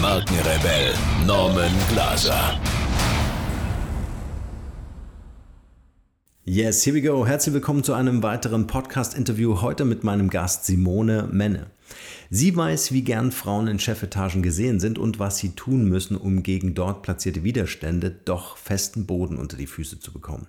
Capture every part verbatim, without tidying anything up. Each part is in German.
Markenrebell Norman Glaser. Yes, here we go. Herzlich willkommen zu einem weiteren Podcast-Interview, heute mit meinem Gast Simone Menne. Sie weiß, wie gern Frauen in Chefetagen gesehen sind und was sie tun müssen, um gegen dort platzierte Widerstände doch festen Boden unter die Füße zu bekommen.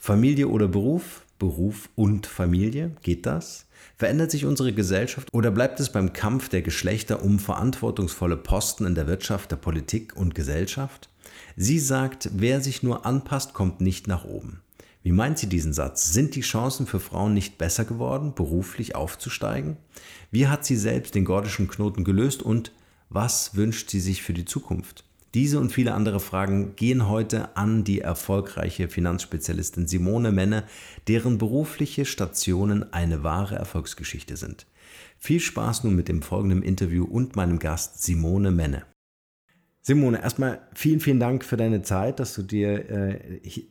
Familie oder Beruf? Beruf und Familie? Geht das? Verändert sich unsere Gesellschaft oder bleibt es beim Kampf der Geschlechter um verantwortungsvolle Posten in der Wirtschaft, der Politik und Gesellschaft? Sie sagt, wer sich nur anpasst, kommt nicht nach oben. Wie meint sie diesen Satz? Sind die Chancen für Frauen nicht besser geworden, beruflich aufzusteigen? Wie hat sie selbst den gordischen Knoten gelöst und was wünscht sie sich für die Zukunft? Diese und viele andere Fragen gehen heute an die erfolgreiche Finanzspezialistin Simone Menne, deren berufliche Stationen eine wahre Erfolgsgeschichte sind. Viel Spaß nun mit dem folgenden Interview und meinem Gast Simone Menne. Simone, erstmal vielen, vielen Dank für deine Zeit, dass du dir, äh,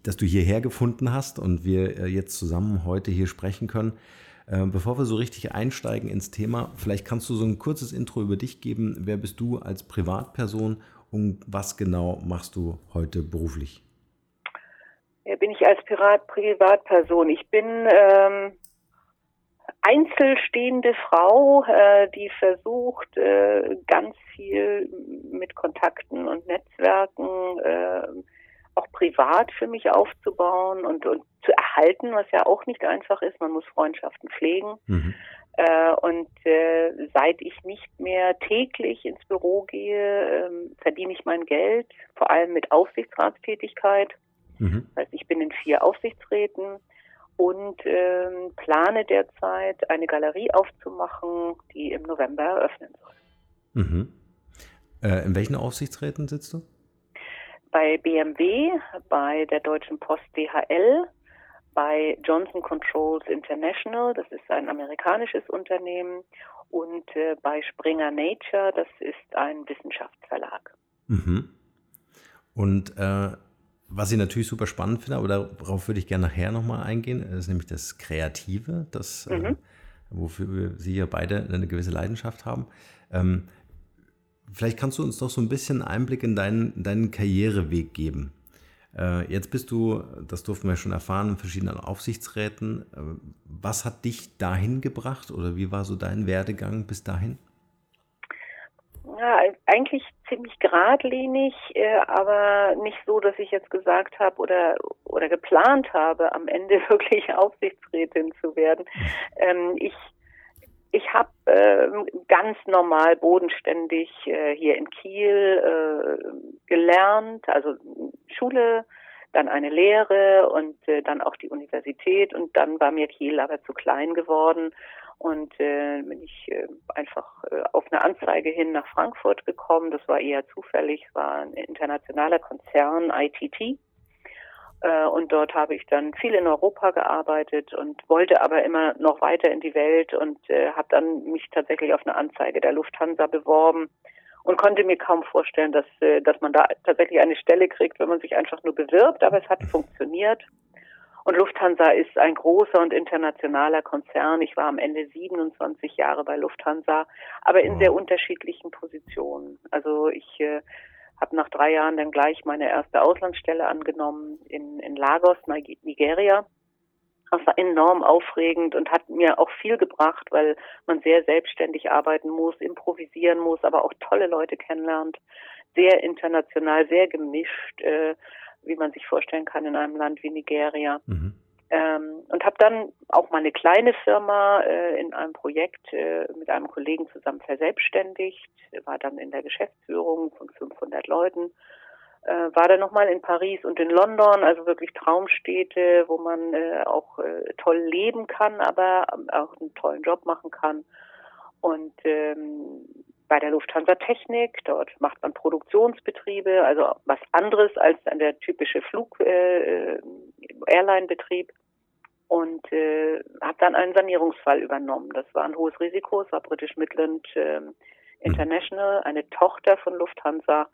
dass du hierher gefunden hast und wir äh, jetzt zusammen heute hier sprechen können. Bevor wir so richtig einsteigen ins Thema, vielleicht kannst du so ein kurzes Intro über dich geben. Wer bist du als Privatperson und was genau machst du heute beruflich? Wer bin ich als Pirat- Privatperson? Ich bin ähm, einzelstehende Frau, äh, die versucht, äh, ganz viel mit Kontakten und Netzwerken äh, auch privat für mich aufzubauen und, und zu erhalten, was ja auch nicht einfach ist. Man muss Freundschaften pflegen. Mhm. Äh, und äh, seit ich nicht mehr täglich ins Büro gehe, äh, verdiene ich mein Geld, vor allem mit Aufsichtsratstätigkeit. Mhm. Das heißt, ich bin in vier Aufsichtsräten und äh, plane derzeit, eine Galerie aufzumachen, die im November eröffnen soll. Mhm. Äh, in welchen Aufsichtsräten sitzt du? Bei B M W, bei der Deutschen Post D H L, bei Johnson Controls International, das ist ein amerikanisches Unternehmen, und äh, bei Springer Nature, das ist ein Wissenschaftsverlag. Mhm. Und äh, was ich natürlich super spannend finde, aber darauf würde ich gerne nachher nochmal eingehen, ist nämlich das Kreative, das, mhm. äh, wofür wir Sie ja beide eine gewisse Leidenschaft haben. Ähm, Vielleicht kannst du uns doch so ein bisschen Einblick in deinen, deinen Karriereweg geben. Äh, jetzt bist du, das durften wir schon erfahren, in verschiedenen Aufsichtsräten. Was hat dich dahin gebracht oder wie war so dein Werdegang bis dahin? Ja, eigentlich ziemlich geradlinig, aber nicht so, dass ich jetzt gesagt habe oder oder geplant habe, am Ende wirklich Aufsichtsrätin zu werden. Ähm, ich Ich habe äh, ganz normal bodenständig äh, hier in Kiel äh, gelernt, also Schule, dann eine Lehre und äh, dann auch die Universität. Und dann war mir Kiel aber zu klein geworden und äh, bin ich äh, einfach äh, auf eine Anzeige hin nach Frankfurt gekommen. Das war eher zufällig, war ein internationaler Konzern, I T T. Und dort habe ich dann viel in Europa gearbeitet und wollte aber immer noch weiter in die Welt und äh, habe dann mich tatsächlich auf eine Anzeige der Lufthansa beworben und konnte mir kaum vorstellen, dass äh, dass man da tatsächlich eine Stelle kriegt, wenn man sich einfach nur bewirbt. Aber es hat funktioniert. Und Lufthansa ist ein großer und internationaler Konzern. Ich war am Ende siebenundzwanzig Jahre bei Lufthansa, aber in sehr unterschiedlichen Positionen. Also ich äh, habe nach drei Jahren dann gleich meine erste Auslandsstelle angenommen in, in Lagos, Nigeria. Das war enorm aufregend und hat mir auch viel gebracht, weil man sehr selbstständig arbeiten muss, improvisieren muss, aber auch tolle Leute kennenlernt. Sehr international, sehr gemischt, äh, wie man sich vorstellen kann in einem Land wie Nigeria. Mhm. Ähm, und habe dann auch meine kleine Firma äh, in einem Projekt äh, mit einem Kollegen zusammen verselbstständigt, war dann in der Geschäftsführung von fünfhundert Leuten, äh, war dann nochmal in Paris und in London, also wirklich Traumstädte, wo man äh, auch äh, toll leben kann, aber auch einen tollen Job machen kann. Und ähm, bei der Lufthansa Technik. Dort macht man Produktionsbetriebe, also was anderes als der typische Flug-Airline-Betrieb. Äh, und äh, habe dann einen Sanierungsfall übernommen. Das war ein hohes Risiko. Es war British Midland äh, International, eine Tochter von Lufthansa,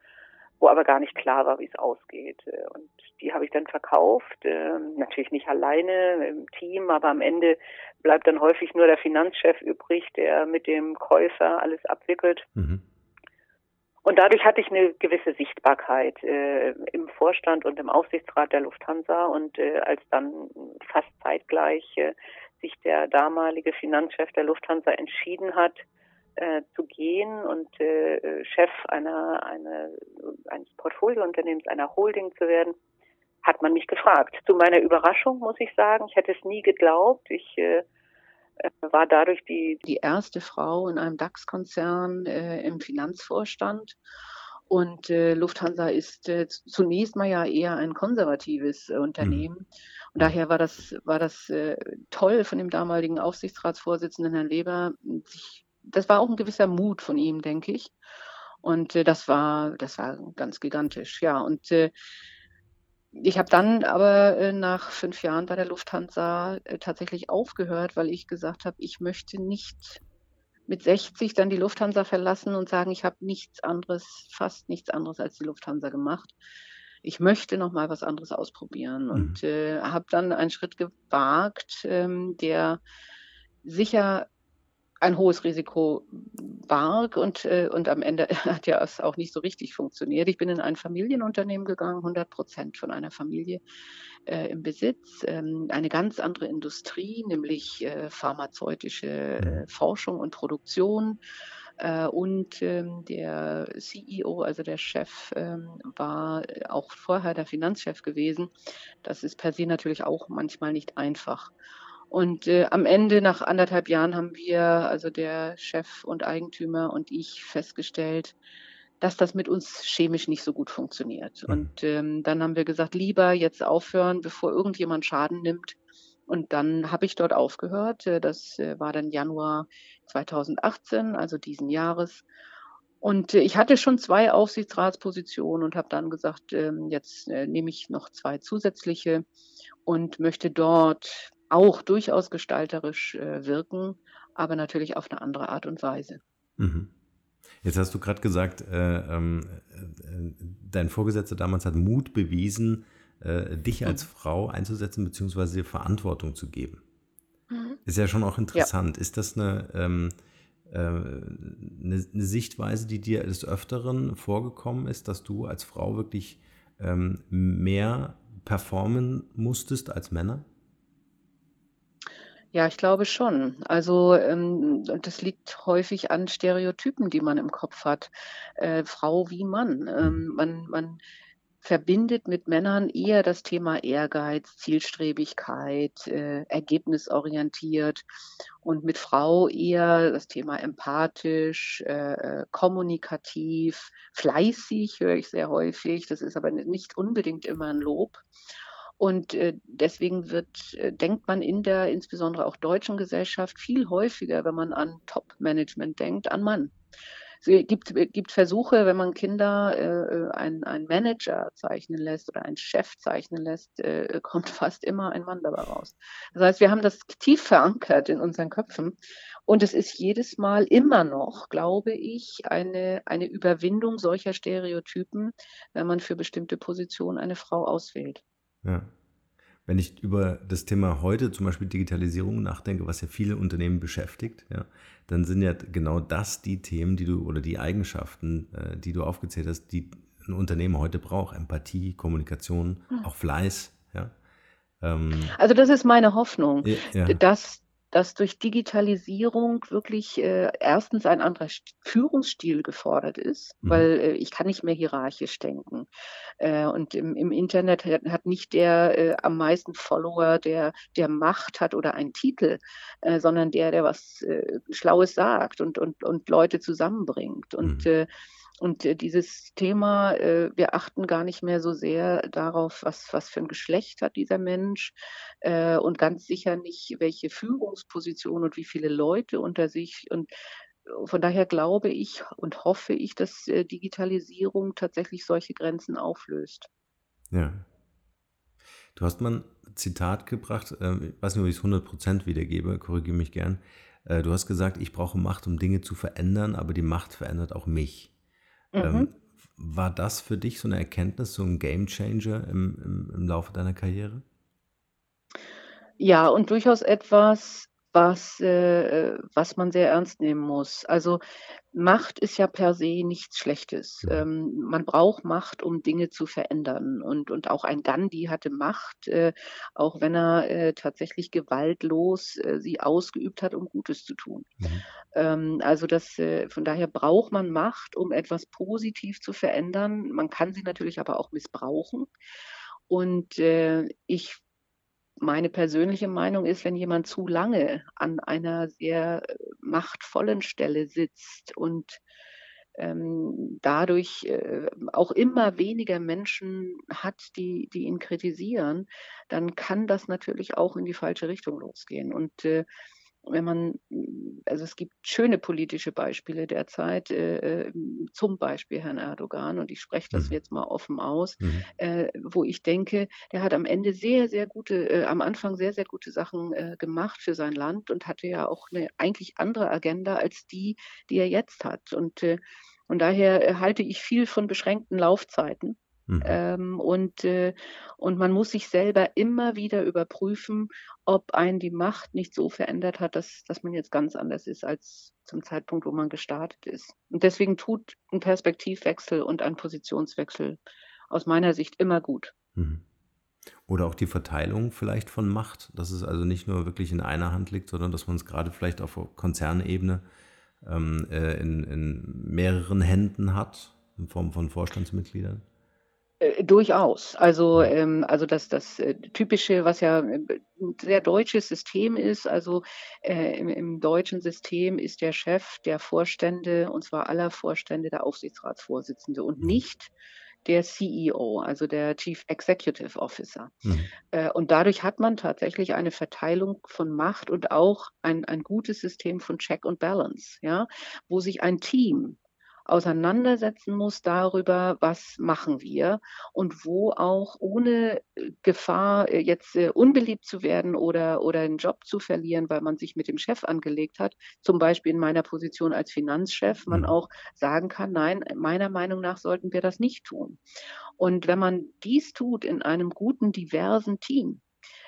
wo aber gar nicht klar war, wie es ausgeht. Und die habe ich dann verkauft, natürlich nicht alleine im Team, aber am Ende bleibt dann häufig nur der Finanzchef übrig, der mit dem Käufer alles abwickelt. Mhm. Und dadurch hatte ich eine gewisse Sichtbarkeit äh, im Vorstand und im Aufsichtsrat der Lufthansa. Und äh, als dann fast zeitgleich äh, sich der damalige Finanzchef der Lufthansa entschieden hat, Äh, zu gehen und äh, Chef einer, einer eines Portfoliounternehmens, einer Holding zu werden, hat man mich gefragt. Zu meiner Überraschung muss ich sagen, ich hätte es nie geglaubt. Ich äh, war dadurch die, die erste Frau in einem DAX-Konzern äh, im Finanzvorstand. Und äh, Lufthansa ist äh, zunächst mal ja eher ein konservatives äh, Unternehmen. Mhm. Und daher war das, war das äh, toll von dem damaligen Aufsichtsratsvorsitzenden Herrn Leber, sich Das war auch ein gewisser Mut von ihm, denke ich. Und äh, das war das war ganz gigantisch, ja. Und äh, ich habe dann aber äh, nach fünf Jahren bei der Lufthansa äh, tatsächlich aufgehört, weil ich gesagt habe, ich möchte nicht mit sechzig dann die Lufthansa verlassen und sagen, ich habe nichts anderes, fast nichts anderes als die Lufthansa gemacht. Ich möchte noch mal was anderes ausprobieren. Mhm. Und äh, habe dann einen Schritt gewagt, ähm, der sicher ein hohes Risiko barg und, äh, und am Ende hat ja es auch nicht so richtig funktioniert. Ich bin in ein Familienunternehmen gegangen, hundert Prozent von einer Familie äh, im Besitz. Ähm, eine ganz andere Industrie, nämlich äh, pharmazeutische äh, Forschung und Produktion. Äh, und ähm, der C E O, also der Chef, ähm, war auch vorher der Finanzchef gewesen. Das ist per se natürlich auch manchmal nicht einfach. Und äh, am Ende, nach anderthalb Jahren, haben wir, also der Chef und Eigentümer und ich, festgestellt, dass das mit uns chemisch nicht so gut funktioniert. Mhm. Und ähm, dann haben wir gesagt, lieber jetzt aufhören, bevor irgendjemand Schaden nimmt. Und dann habe ich dort aufgehört. Das war dann Januar zweitausendachtzehn, also diesen Jahres. Und ich hatte schon zwei Aufsichtsratspositionen und habe dann gesagt, äh, jetzt äh, nehme ich noch zwei zusätzliche und möchte dort auch durchaus gestalterisch äh, wirken, aber natürlich auf eine andere Art und Weise. Mhm. Jetzt hast du gerade gesagt, äh, äh, dein Vorgesetzter damals hat Mut bewiesen, äh, dich als mhm. Frau einzusetzen bzw. dir Verantwortung zu geben. Mhm. Ist ja schon auch interessant. Ja. Ist das eine, ähm, äh, eine, eine Sichtweise, die dir des Öfteren vorgekommen ist, dass du als Frau wirklich ähm, mehr performen musstest als Männer? Ja, ich glaube schon. Also ähm, und das liegt häufig an Stereotypen, die man im Kopf hat, äh, Frau wie Mann. Ähm, man, man verbindet mit Männern eher das Thema Ehrgeiz, Zielstrebigkeit, äh, ergebnisorientiert und mit Frau eher das Thema empathisch, äh, kommunikativ, fleißig höre ich sehr häufig. Das ist aber nicht unbedingt immer ein Lob. Und deswegen wird, denkt man in der insbesondere auch deutschen Gesellschaft viel häufiger, wenn man an Top-Management denkt, an Mann. Es gibt, gibt Versuche, wenn man Kinder äh, einen, einen Manager zeichnen lässt oder einen Chef zeichnen lässt, äh, kommt fast immer ein Mann dabei raus. Das heißt, wir haben das tief verankert in unseren Köpfen. Und es ist jedes Mal immer noch, glaube ich, eine, eine Überwindung solcher Stereotypen, wenn man für bestimmte Positionen eine Frau auswählt. Ja. Wenn ich über das Thema heute, zum Beispiel Digitalisierung, nachdenke, was ja viele Unternehmen beschäftigt, ja, dann sind ja genau das die Themen, die du oder die Eigenschaften, äh, die du aufgezählt hast, die ein Unternehmen heute braucht. Empathie, Kommunikation, mhm. auch Fleiß. Ja. Ähm, also das ist meine Hoffnung, ja, ja. dass dass durch Digitalisierung wirklich äh, erstens ein anderer Führungsstil gefordert ist, mhm. weil äh, ich kann nicht mehr hierarchisch denken. Äh, und im, im Internet hat, hat nicht der äh, am meisten Follower, der, der Macht hat oder einen Titel, äh, sondern der, der was äh, Schlaues sagt und, und, und Leute zusammenbringt. Und mhm. äh, Und äh, dieses Thema, äh, wir achten gar nicht mehr so sehr darauf, was, was für ein Geschlecht hat dieser Mensch äh, und ganz sicher nicht, welche Führungsposition und wie viele Leute unter sich. Und Von daher glaube ich und hoffe ich, dass Digitalisierung tatsächlich solche Grenzen auflöst. Ja. Du hast mal ein Zitat gebracht, ich weiß nicht, ob ich es hundert Prozent wiedergebe, korrigiere mich gern. Du hast gesagt, ich brauche Macht, um Dinge zu verändern, aber die Macht verändert auch mich. Mhm. War das für dich so eine Erkenntnis, so ein Gamechanger im, im, im Laufe deiner Karriere? Ja, und durchaus etwas, was, äh, was man sehr ernst nehmen muss. Also Macht ist ja per se nichts Schlechtes. Ja. Ähm, man braucht Macht, um Dinge zu verändern. Und, und auch ein Gandhi hatte Macht, äh, auch wenn er äh, tatsächlich gewaltlos äh, sie ausgeübt hat, um Gutes zu tun. Mhm. Ähm, also das, äh, von daher braucht man Macht, um etwas positiv zu verändern. Man kann sie natürlich aber auch missbrauchen. Und äh, ich Meine persönliche Meinung ist, wenn jemand zu lange an einer sehr machtvollen Stelle sitzt und ähm, dadurch äh, auch immer weniger Menschen hat, die, die ihn kritisieren, dann kann das natürlich auch in die falsche Richtung losgehen. Und äh, wenn man, also es gibt schöne politische Beispiele derzeit, äh, zum Beispiel Herrn Erdogan, und ich spreche das mhm. jetzt mal offen aus, mhm. äh, wo ich denke, der hat am Ende sehr, sehr gute, äh, am Anfang sehr, sehr gute Sachen äh, gemacht für sein Land und hatte ja auch eine eigentlich andere Agenda als die, die er jetzt hat. Und, äh, und daher halte ich viel von beschränkten Laufzeiten. Mhm. Ähm, und, äh, und man muss sich selber immer wieder überprüfen, ob einen die Macht nicht so verändert hat, dass, dass man jetzt ganz anders ist als zum Zeitpunkt, wo man gestartet ist. Und deswegen tut ein Perspektivwechsel und ein Positionswechsel aus meiner Sicht immer gut. Mhm. Oder auch die Verteilung vielleicht von Macht, dass es also nicht nur wirklich in einer Hand liegt, sondern dass man es gerade vielleicht auf Konzernebene ähm, äh, in, in mehreren Händen hat, in Form von Vorstandsmitgliedern. Äh, durchaus. Also, ähm, also das, das äh, typische, was ja ein sehr deutsches System ist, also äh, im, im deutschen System ist der Chef der Vorstände, und zwar aller Vorstände, der Aufsichtsratsvorsitzende und nicht der C E O, also der Chief Executive Officer. Mhm. Äh, und dadurch hat man tatsächlich eine Verteilung von Macht und auch ein, ein gutes System von Check and Balance, ja, wo sich ein Team auseinandersetzen muss darüber, was machen wir und wo auch ohne Gefahr, jetzt unbeliebt zu werden oder, oder einen Job zu verlieren, weil man sich mit dem Chef angelegt hat, zum Beispiel in meiner Position als Finanzchef, man auch sagen kann, nein, meiner Meinung nach sollten wir das nicht tun. Und wenn man dies tut in einem guten, diversen Team,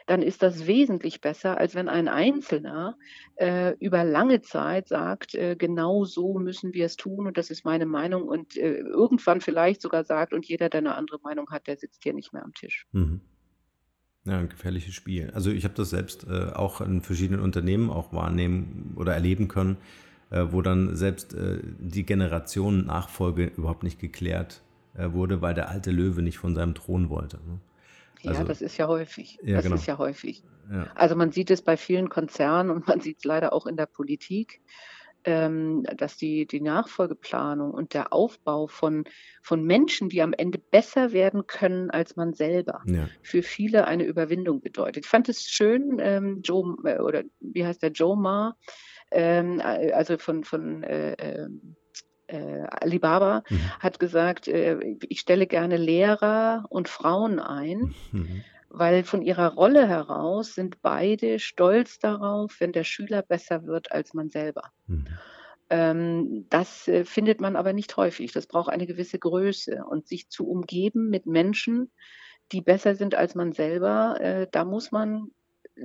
dann ist das wesentlich besser, als wenn ein Einzelner äh, über lange Zeit sagt, äh, genau so müssen wir es tun und das ist meine Meinung, und äh, irgendwann vielleicht sogar sagt, und jeder, der eine andere Meinung hat, der sitzt hier nicht mehr am Tisch. Mhm. Ja, ein gefährliches Spiel. Also ich habe das selbst äh, auch in verschiedenen Unternehmen auch wahrnehmen oder erleben können, äh, wo dann selbst äh, die Generation Nachfolge überhaupt nicht geklärt äh, wurde, weil der alte Löwe nicht von seinem Thron wollte, ne? Ja, also, das ist ja häufig. Ja, das genau. ist ja häufig. Ja. Also man sieht es bei vielen Konzernen und man sieht es leider auch in der Politik, ähm, dass die, die Nachfolgeplanung und der Aufbau von, von Menschen, die am Ende besser werden können als man selber, ja. für viele eine Überwindung bedeutet. Ich fand es schön, ähm, Joe, oder wie heißt der, Joe Ma, ähm, also von, von äh, äh, Äh, Alibaba mhm. hat gesagt, äh, ich stelle gerne Lehrer und Frauen ein, mhm. weil von ihrer Rolle heraus sind beide stolz darauf, wenn der Schüler besser wird als man selber. Mhm. Ähm, das äh, findet man aber nicht häufig. Das braucht eine gewisse Größe, und sich zu umgeben mit Menschen, die besser sind als man selber, äh, da muss man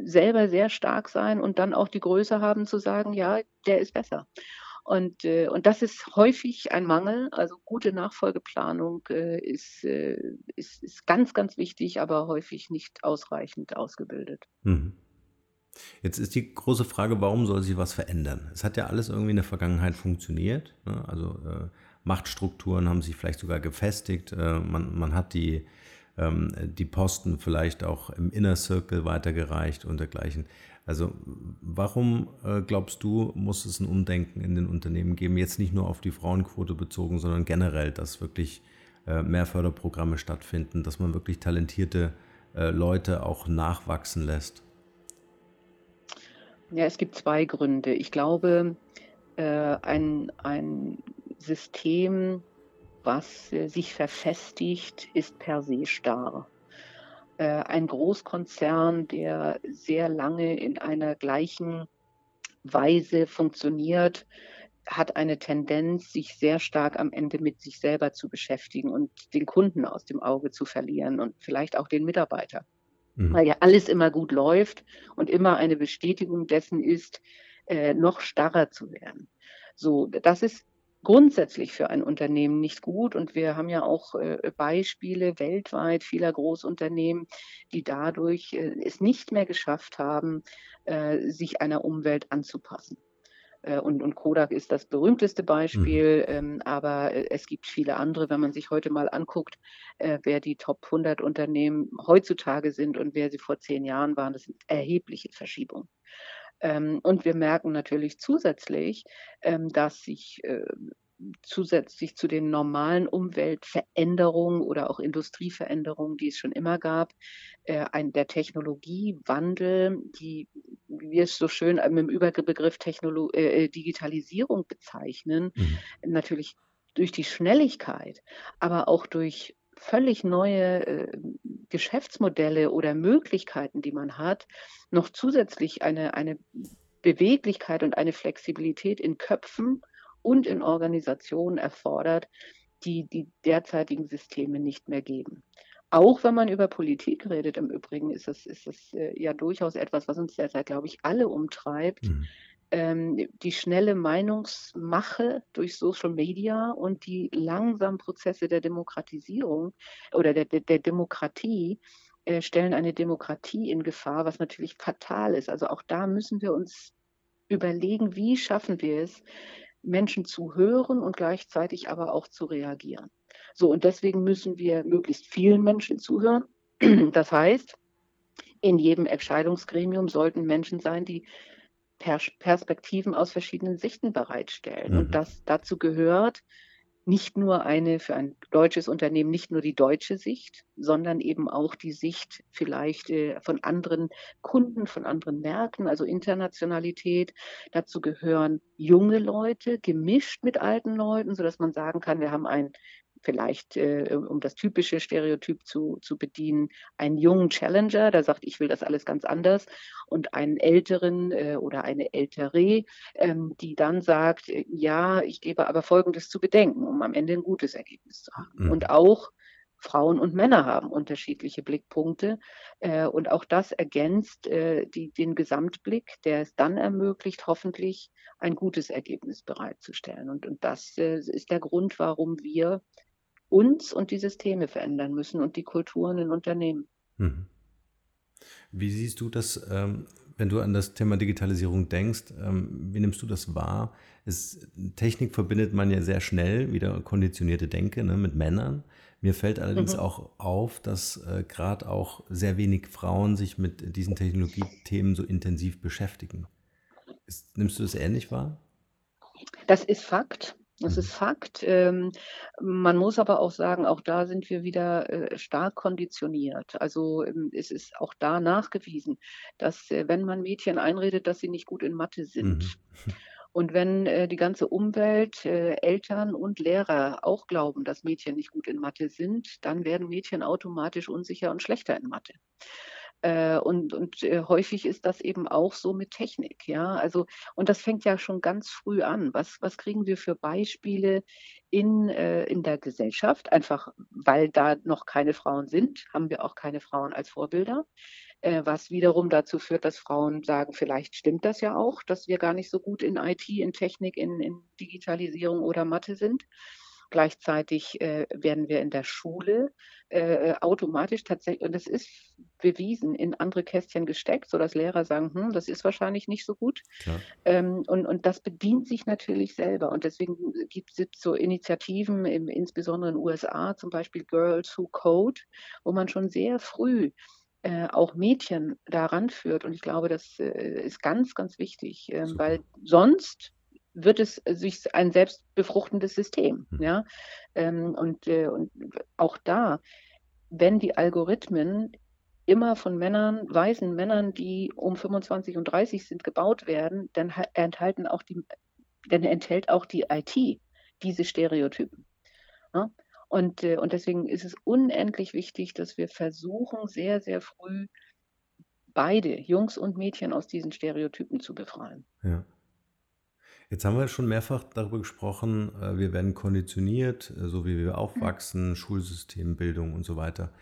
selber sehr stark sein und dann auch die Größe haben zu sagen, ja, der ist besser. Und, äh, und das ist häufig ein Mangel. Also gute Nachfolgeplanung äh, ist, äh, ist, ist ganz, ganz wichtig, aber häufig nicht ausreichend ausgebildet. Mhm. Jetzt ist die große Frage, warum soll sich was verändern? Es hat ja alles irgendwie in der Vergangenheit funktioniert, ne? Also äh, Machtstrukturen haben sich vielleicht sogar gefestigt. Äh, man, man hat die, ähm, die Posten vielleicht auch im Inner Circle weitergereicht und dergleichen. Also warum, äh, glaubst du, muss es ein Umdenken in den Unternehmen geben, jetzt nicht nur auf die Frauenquote bezogen, sondern generell, dass wirklich äh, mehr Förderprogramme stattfinden, dass man wirklich talentierte äh, Leute auch nachwachsen lässt? Ja, es gibt zwei Gründe. Ich glaube, äh, ein, ein System, was äh, sich verfestigt, ist per se starr. Äh, ein Großkonzern, der sehr lange in einer gleichen Weise funktioniert, hat eine Tendenz, sich sehr stark am Ende mit sich selber zu beschäftigen und den Kunden aus dem Auge zu verlieren und vielleicht auch den Mitarbeiter. Mhm. Weil ja alles immer gut läuft und immer eine Bestätigung dessen ist, äh, noch starrer zu werden. So, das ist grundsätzlich für ein Unternehmen nicht gut. Und wir haben ja auch äh, Beispiele weltweit vieler Großunternehmen, die dadurch äh, es nicht mehr geschafft haben, äh, sich einer Umwelt anzupassen. Äh, und, und Kodak ist das berühmteste Beispiel, mhm. ähm, aber äh, es gibt viele andere. Wenn man sich heute mal anguckt, äh, wer die Top hundert Unternehmen heutzutage sind und wer sie vor zehn Jahren waren, das sind erhebliche Verschiebungen. Und wir merken natürlich zusätzlich, dass sich zusätzlich zu den normalen Umweltveränderungen oder auch Industrieveränderungen, die es schon immer gab, ein, der Technologiewandel, die wir es so schön mit dem Überbegriff Technolo- äh, Digitalisierung bezeichnen, mhm. natürlich durch die Schnelligkeit, aber auch durch völlig neue äh, Geschäftsmodelle oder Möglichkeiten, die man hat, noch zusätzlich eine, eine Beweglichkeit und eine Flexibilität in Köpfen und in Organisationen erfordert, die die derzeitigen Systeme nicht mehr geben. Auch wenn man über Politik redet, im Übrigen ist es, ist es äh, ja durchaus etwas, was uns derzeit, glaube ich, alle umtreibt. Mhm. Ähm, die schnelle Meinungsmache durch Social Media und die langsamen Prozesse der Demokratisierung oder der, der, der Demokratie äh, stellen eine Demokratie in Gefahr, was natürlich fatal ist. Also auch da müssen wir uns überlegen, wie schaffen wir es, Menschen zu hören und gleichzeitig aber auch zu reagieren. So, und deswegen müssen wir möglichst vielen Menschen zuhören. Das heißt, in jedem Entscheidungsgremium sollten Menschen sein, die Perspektiven aus verschiedenen Sichten bereitstellen. Mhm. Und das dazu gehört nicht nur eine für ein deutsches Unternehmen, nicht nur die deutsche Sicht, sondern eben auch die Sicht vielleicht äh, von anderen Kunden, von anderen Märkten, also Internationalität. Dazu gehören junge Leute, gemischt mit alten Leuten, sodass man sagen kann, wir haben ein vielleicht, äh, um das typische Stereotyp zu, zu bedienen, einen jungen Challenger, der sagt, ich will das alles ganz anders, und einen älteren äh, oder eine ältere, ähm, die dann sagt, äh, ja, ich gebe aber Folgendes zu bedenken, um am Ende ein gutes Ergebnis zu haben. Mhm. Und auch Frauen und Männer haben unterschiedliche Blickpunkte äh, und auch das ergänzt äh, die, den Gesamtblick, der es dann ermöglicht, hoffentlich ein gutes Ergebnis bereitzustellen. Und, und das äh, ist der Grund, warum wir uns und die Systeme verändern müssen und die Kulturen in Unternehmen. Hm. Wie siehst du das, ähm, wenn du an das Thema Digitalisierung denkst, ähm, wie nimmst du das wahr? Es, Technik verbindet man ja sehr schnell, wieder konditionierte Denke, ne, mit Männern. Mir fällt allerdings mhm. auch auf, dass äh, gerade auch sehr wenig Frauen sich mit diesen Technologiethemen so intensiv beschäftigen. Ist, nimmst du das ähnlich wahr? Das ist Fakt. Das ist Fakt. Ähm, man muss aber auch sagen, auch da sind wir wieder äh, stark konditioniert. Also ähm, es ist auch da nachgewiesen, dass äh, wenn man Mädchen einredet, dass sie nicht gut in Mathe sind. Mhm. Und wenn äh, die ganze Umwelt, äh, Eltern und Lehrer auch glauben, dass Mädchen nicht gut in Mathe sind, dann werden Mädchen automatisch unsicher und schlechter in Mathe. Und, und häufig ist das eben auch so mit Technik, ja. Also, und das fängt ja schon ganz früh an. Was, was kriegen wir für Beispiele in, in der Gesellschaft? Einfach, weil da noch keine Frauen sind, haben wir auch keine Frauen als Vorbilder, was wiederum dazu führt, dass Frauen sagen, vielleicht stimmt das ja auch, dass wir gar nicht so gut in I T, in Technik, in, in Digitalisierung oder Mathe sind. Gleichzeitig äh, werden wir in der Schule äh, automatisch tatsächlich, und das ist bewiesen, in andere Kästchen gesteckt, sodass Lehrer sagen, hm, das ist wahrscheinlich nicht so gut. Ja. Ähm, und, und das bedient sich natürlich selber. Und deswegen gibt es so Initiativen, im, insbesondere in den U S A, zum Beispiel Girls Who Code, wo man schon sehr früh Äh, auch Mädchen daran führt. Und ich glaube, das äh, ist ganz, ganz wichtig, äh, weil sonst wird es sich ein selbstbefruchtendes System. Mhm. Ja? Ähm, und, äh, und auch da, wenn die Algorithmen immer von Männern, weißen Männern, die um fünfundzwanzig und dreißig sind, gebaut werden, dann ha- enthalten auch die dann enthält auch die I T diese Stereotypen. Ja? Und, äh, und deswegen ist es unendlich wichtig, dass wir versuchen, sehr, sehr früh beide, Jungs und Mädchen, aus diesen Stereotypen zu befreien. Ja. Jetzt haben wir schon mehrfach darüber gesprochen, wir werden konditioniert, so wie wir aufwachsen, mhm. Schulsystem, Bildung und so weiter.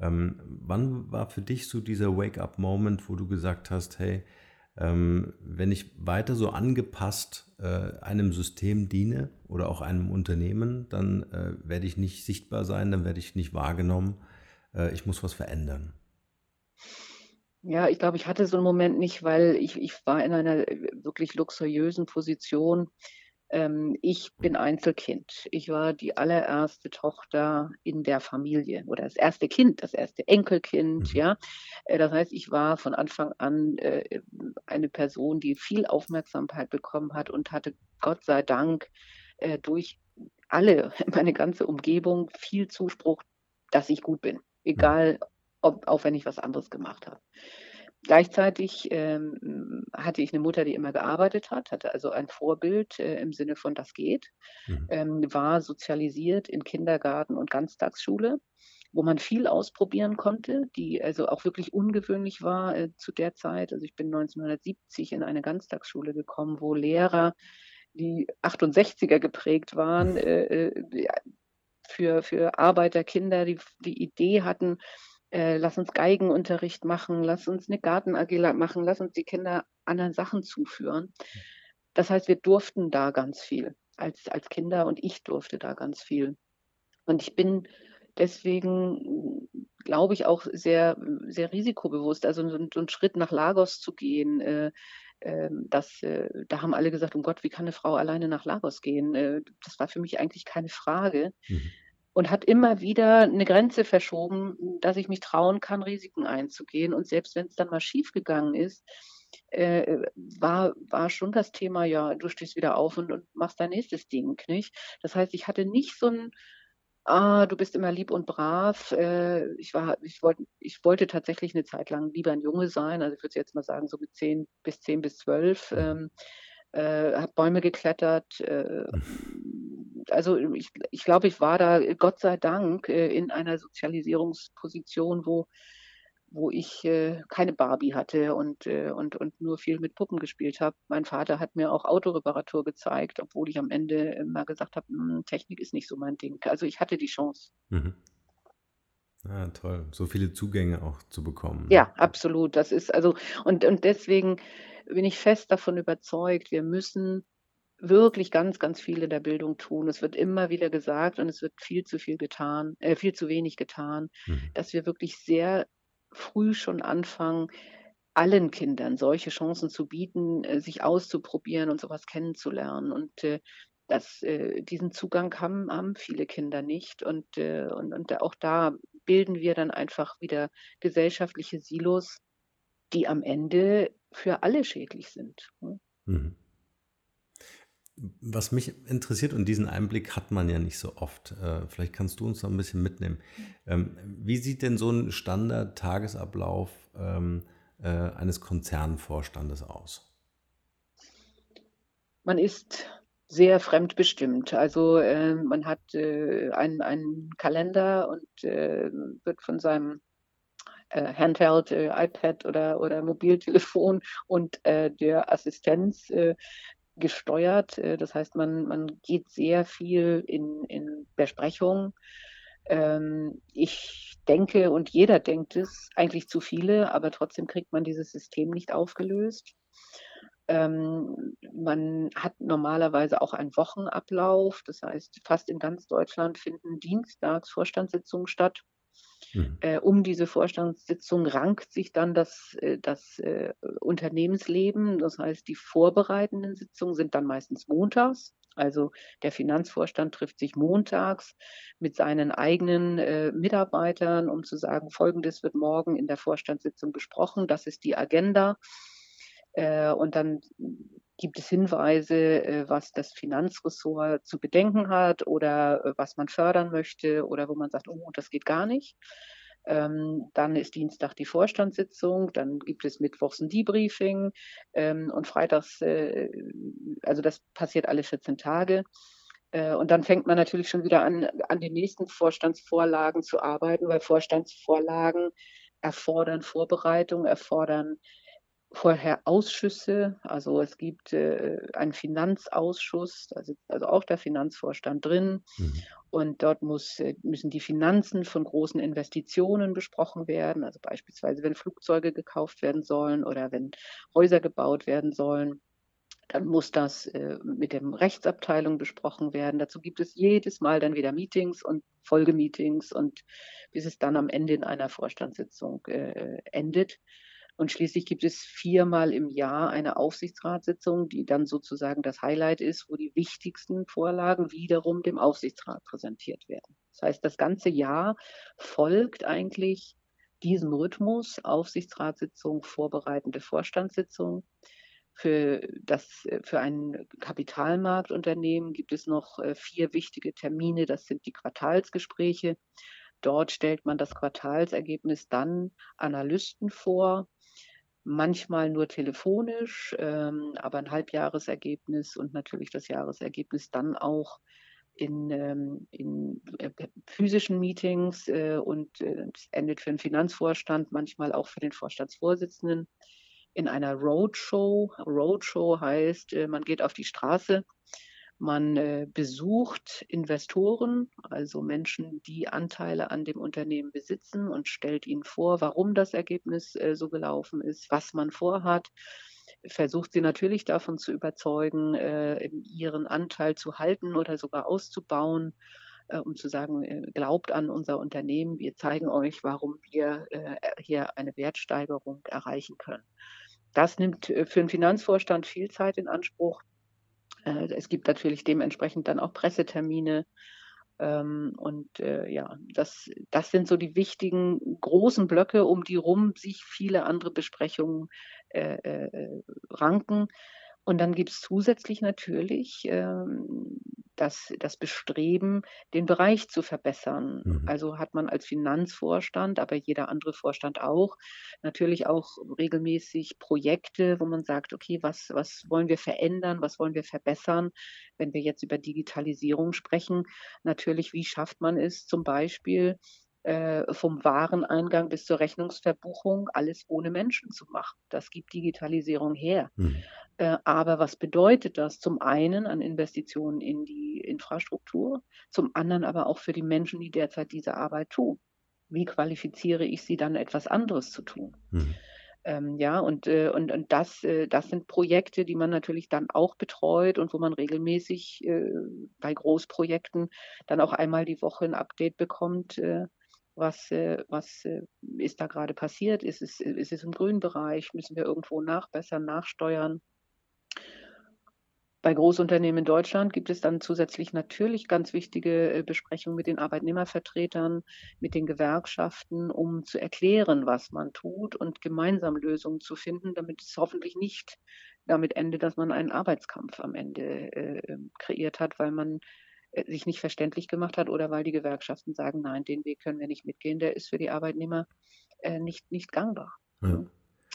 Ähm, wann war für dich so dieser Wake-up-Moment, wo du gesagt hast, hey, ähm, wenn ich weiter so angepasst äh, einem System diene oder auch einem Unternehmen, dann äh, werde ich nicht sichtbar sein, dann werde ich nicht wahrgenommen, äh, ich muss was verändern. Ja, ich glaube, ich hatte so einen Moment nicht, weil ich, ich war in einer wirklich luxuriösen Position. Ich bin Einzelkind. Ich war die allererste Tochter in der Familie oder das erste Kind, das erste Enkelkind. Mhm. Ja, das heißt, ich war von Anfang an eine Person, die viel Aufmerksamkeit bekommen hat und hatte Gott sei Dank durch alle, meine ganze Umgebung, viel Zuspruch, dass ich gut bin, egal, ob, auch wenn ich was anderes gemacht habe. Gleichzeitig ähm, hatte ich eine Mutter, die immer gearbeitet hat, hatte also ein Vorbild äh, im Sinne von das geht, mhm. ähm, war sozialisiert in Kindergarten und Ganztagsschule, wo man viel ausprobieren konnte, die also auch wirklich ungewöhnlich war äh, zu der Zeit. Also ich bin neunzehnhundertsiebzig in eine Ganztagsschule gekommen, wo Lehrer, die achtundsechziger geprägt waren, mhm. äh, äh, für, für Arbeiterkinder, die die Idee hatten, lass uns Geigenunterricht machen, lass uns eine Garten-A G machen, lass uns die Kinder anderen Sachen zuführen. Das heißt, wir durften da ganz viel als, als Kinder und ich durfte da ganz viel. Und ich bin deswegen, glaube ich, auch sehr, sehr risikobewusst. Also so, so einen Schritt nach Lagos zu gehen, äh, äh, das, äh, da haben alle gesagt, um Gott, wie kann eine Frau alleine nach Lagos gehen? Äh, das war für mich eigentlich keine Frage. Mhm. Und hat immer wieder eine Grenze verschoben, dass ich mich trauen kann, Risiken einzugehen. Und selbst wenn es dann mal schief gegangen ist, äh, war, war schon das Thema, ja, du stehst wieder auf und, und machst dein nächstes Ding, nicht? Das heißt, ich hatte nicht so ein, ah, du bist immer lieb und brav. Äh, ich war, ich wollte, ich wollte tatsächlich eine Zeit lang lieber ein Junge sein. Also ich würde jetzt mal sagen, so mit zehn bis zehn bis zwölf, ähm, äh, hab Bäume geklettert, äh, also ich, ich glaube, ich war da, Gott sei Dank, in einer Sozialisierungsposition, wo, wo ich keine Barbie hatte und, und, und nur viel mit Puppen gespielt habe. Mein Vater hat mir auch Autoreparatur gezeigt, obwohl ich am Ende mal gesagt habe, Technik ist nicht so mein Ding. Also ich hatte die Chance. Mhm. Ah, toll. So viele Zugänge auch zu bekommen. Ja, absolut. Das ist also, und, und deswegen bin ich fest davon überzeugt, wir müssen wirklich ganz, ganz viel in der Bildung tun. Es wird immer wieder gesagt und es wird viel zu viel getan, äh, viel zu wenig getan, mhm. dass wir wirklich sehr früh schon anfangen, allen Kindern solche Chancen zu bieten, äh, sich auszuprobieren und sowas kennenzulernen. Und äh, das, äh, diesen Zugang haben, haben viele Kinder nicht. Und, äh, und, und auch da bilden wir dann einfach wieder gesellschaftliche Silos, die am Ende für alle schädlich sind. Mhm. Was mich interessiert, und diesen Einblick hat man ja nicht so oft, vielleicht kannst du uns da ein bisschen mitnehmen. Wie sieht denn so ein Standard-Tagesablauf eines Konzernvorstandes aus? Man ist sehr fremdbestimmt. Also man hat einen, einen Kalender und wird von seinem Handheld, iPad oder, oder Mobiltelefon und der Assistenz gesteuert. Das heißt, man, man geht sehr viel in, in Besprechungen. Ähm, ich denke, und jeder denkt es, eigentlich zu viele, aber trotzdem kriegt man dieses System nicht aufgelöst. Ähm, man hat normalerweise auch einen Wochenablauf. Das heißt, fast in ganz Deutschland finden dienstags Vorstandssitzungen statt. Mhm. Äh, um diese Vorstandssitzung rankt sich dann das, das äh, Unternehmensleben. Das heißt, die vorbereitenden Sitzungen sind dann meistens montags. Also der Finanzvorstand trifft sich montags mit seinen eigenen äh, Mitarbeitern, um zu sagen, Folgendes wird morgen in der Vorstandssitzung besprochen. Das ist die Agenda. Äh, und dann gibt es Hinweise, was das Finanzressort zu bedenken hat oder was man fördern möchte oder wo man sagt, oh, das geht gar nicht. Ähm, dann ist Dienstag die Vorstandssitzung, dann gibt es mittwochs ein Debriefing ähm, und freitags, äh, also das passiert alle vierzehn Tage. Äh, und dann fängt man natürlich schon wieder an, an den nächsten Vorstandsvorlagen zu arbeiten, weil Vorstandsvorlagen erfordern Vorbereitung, erfordern vorher Ausschüsse. Also es gibt äh, einen Finanzausschuss, da sitzt also auch der Finanzvorstand drin. Mhm. Und dort muss, müssen die Finanzen von großen Investitionen besprochen werden. Also beispielsweise, wenn Flugzeuge gekauft werden sollen oder wenn Häuser gebaut werden sollen, dann muss das äh, mit der Rechtsabteilung besprochen werden. Dazu gibt es jedes Mal dann wieder Meetings und Folgemeetings, und bis es dann am Ende in einer Vorstandssitzung äh, endet. Und schließlich gibt es viermal im Jahr eine Aufsichtsratssitzung, die dann sozusagen das Highlight ist, wo die wichtigsten Vorlagen wiederum dem Aufsichtsrat präsentiert werden. Das heißt, das ganze Jahr folgt eigentlich diesem Rhythmus: Aufsichtsratssitzung, vorbereitende Vorstandssitzung. Für, das, für ein Kapitalmarktunternehmen gibt es noch vier wichtige Termine. Das sind die Quartalsgespräche. Dort stellt man das Quartalsergebnis dann Analysten vor, manchmal nur telefonisch, ähm, aber ein Halbjahresergebnis und natürlich das Jahresergebnis dann auch in, ähm, in äh, physischen Meetings äh, und äh, das endet für den Finanzvorstand, manchmal auch für den Vorstandsvorsitzenden, in einer Roadshow. Roadshow heißt, man geht auf die Straße, man äh, besucht Investoren, also Menschen, die Anteile an dem Unternehmen besitzen, und stellt ihnen vor, warum das Ergebnis äh, so gelaufen ist, was man vorhat, versucht sie natürlich davon zu überzeugen, äh, ihren Anteil zu halten oder sogar auszubauen, äh, um zu sagen, äh, glaubt an unser Unternehmen, wir zeigen euch, warum wir äh, hier eine Wertsteigerung erreichen können. Das nimmt äh, für den Finanzvorstand viel Zeit in Anspruch. Es gibt natürlich dementsprechend dann auch Pressetermine. Und ja, das, das sind so die wichtigen großen Blöcke, um die rum sich viele andere Besprechungen ranken. Und dann gibt es zusätzlich natürlich das, das Bestreben, den Bereich zu verbessern. Mhm. Also hat man als Finanzvorstand, aber jeder andere Vorstand auch, natürlich auch regelmäßig Projekte, wo man sagt, okay, was, was wollen wir verändern, was wollen wir verbessern? Wenn wir jetzt über Digitalisierung sprechen, natürlich, wie schafft man es zum Beispiel, vom Wareneingang bis zur Rechnungsverbuchung alles ohne Menschen zu machen. Das gibt Digitalisierung her. Hm. Aber was bedeutet das? Zum einen an Investitionen in die Infrastruktur, zum anderen aber auch für die Menschen, die derzeit diese Arbeit tun. Wie qualifiziere ich sie dann, etwas anderes zu tun? Hm. Ähm, ja, und, äh, und, und das, äh, das sind Projekte, die man natürlich dann auch betreut und wo man regelmäßig äh, bei Großprojekten dann auch einmal die Woche ein Update bekommt, äh, Was, was ist da gerade passiert? Ist es, ist es im grünen Bereich? Müssen wir irgendwo nachbessern, nachsteuern? Bei Großunternehmen in Deutschland gibt es dann zusätzlich natürlich ganz wichtige Besprechungen mit den Arbeitnehmervertretern, mit den Gewerkschaften, um zu erklären, was man tut und gemeinsam Lösungen zu finden, damit es hoffentlich nicht damit endet, dass man einen Arbeitskampf am Ende äh, kreiert hat, weil man sich nicht verständlich gemacht hat oder weil die Gewerkschaften sagen, nein, den Weg können wir nicht mitgehen, der ist für die Arbeitnehmer äh, nicht, nicht gangbar. Ja.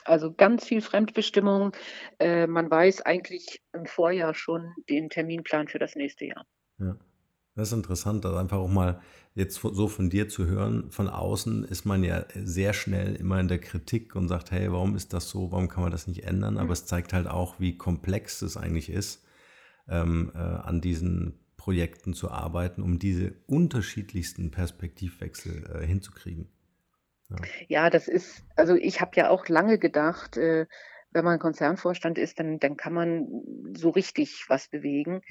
Also ganz viel Fremdbestimmung. Äh, man weiß eigentlich im Vorjahr schon den Terminplan für das nächste Jahr. Ja. Das ist interessant, das einfach auch mal jetzt so von dir zu hören. Von außen ist man ja sehr schnell immer in der Kritik und sagt, hey, warum ist das so, warum kann man das nicht ändern? Aber mhm. es zeigt halt auch, wie komplex es eigentlich ist, ähm, äh, an diesen Projekten zu arbeiten, um diese unterschiedlichsten Perspektivwechsel äh, hinzukriegen. Ja. ja, das ist, also ich habe ja auch lange gedacht, äh, wenn man Konzernvorstand ist, dann, dann kann man so richtig was bewegen.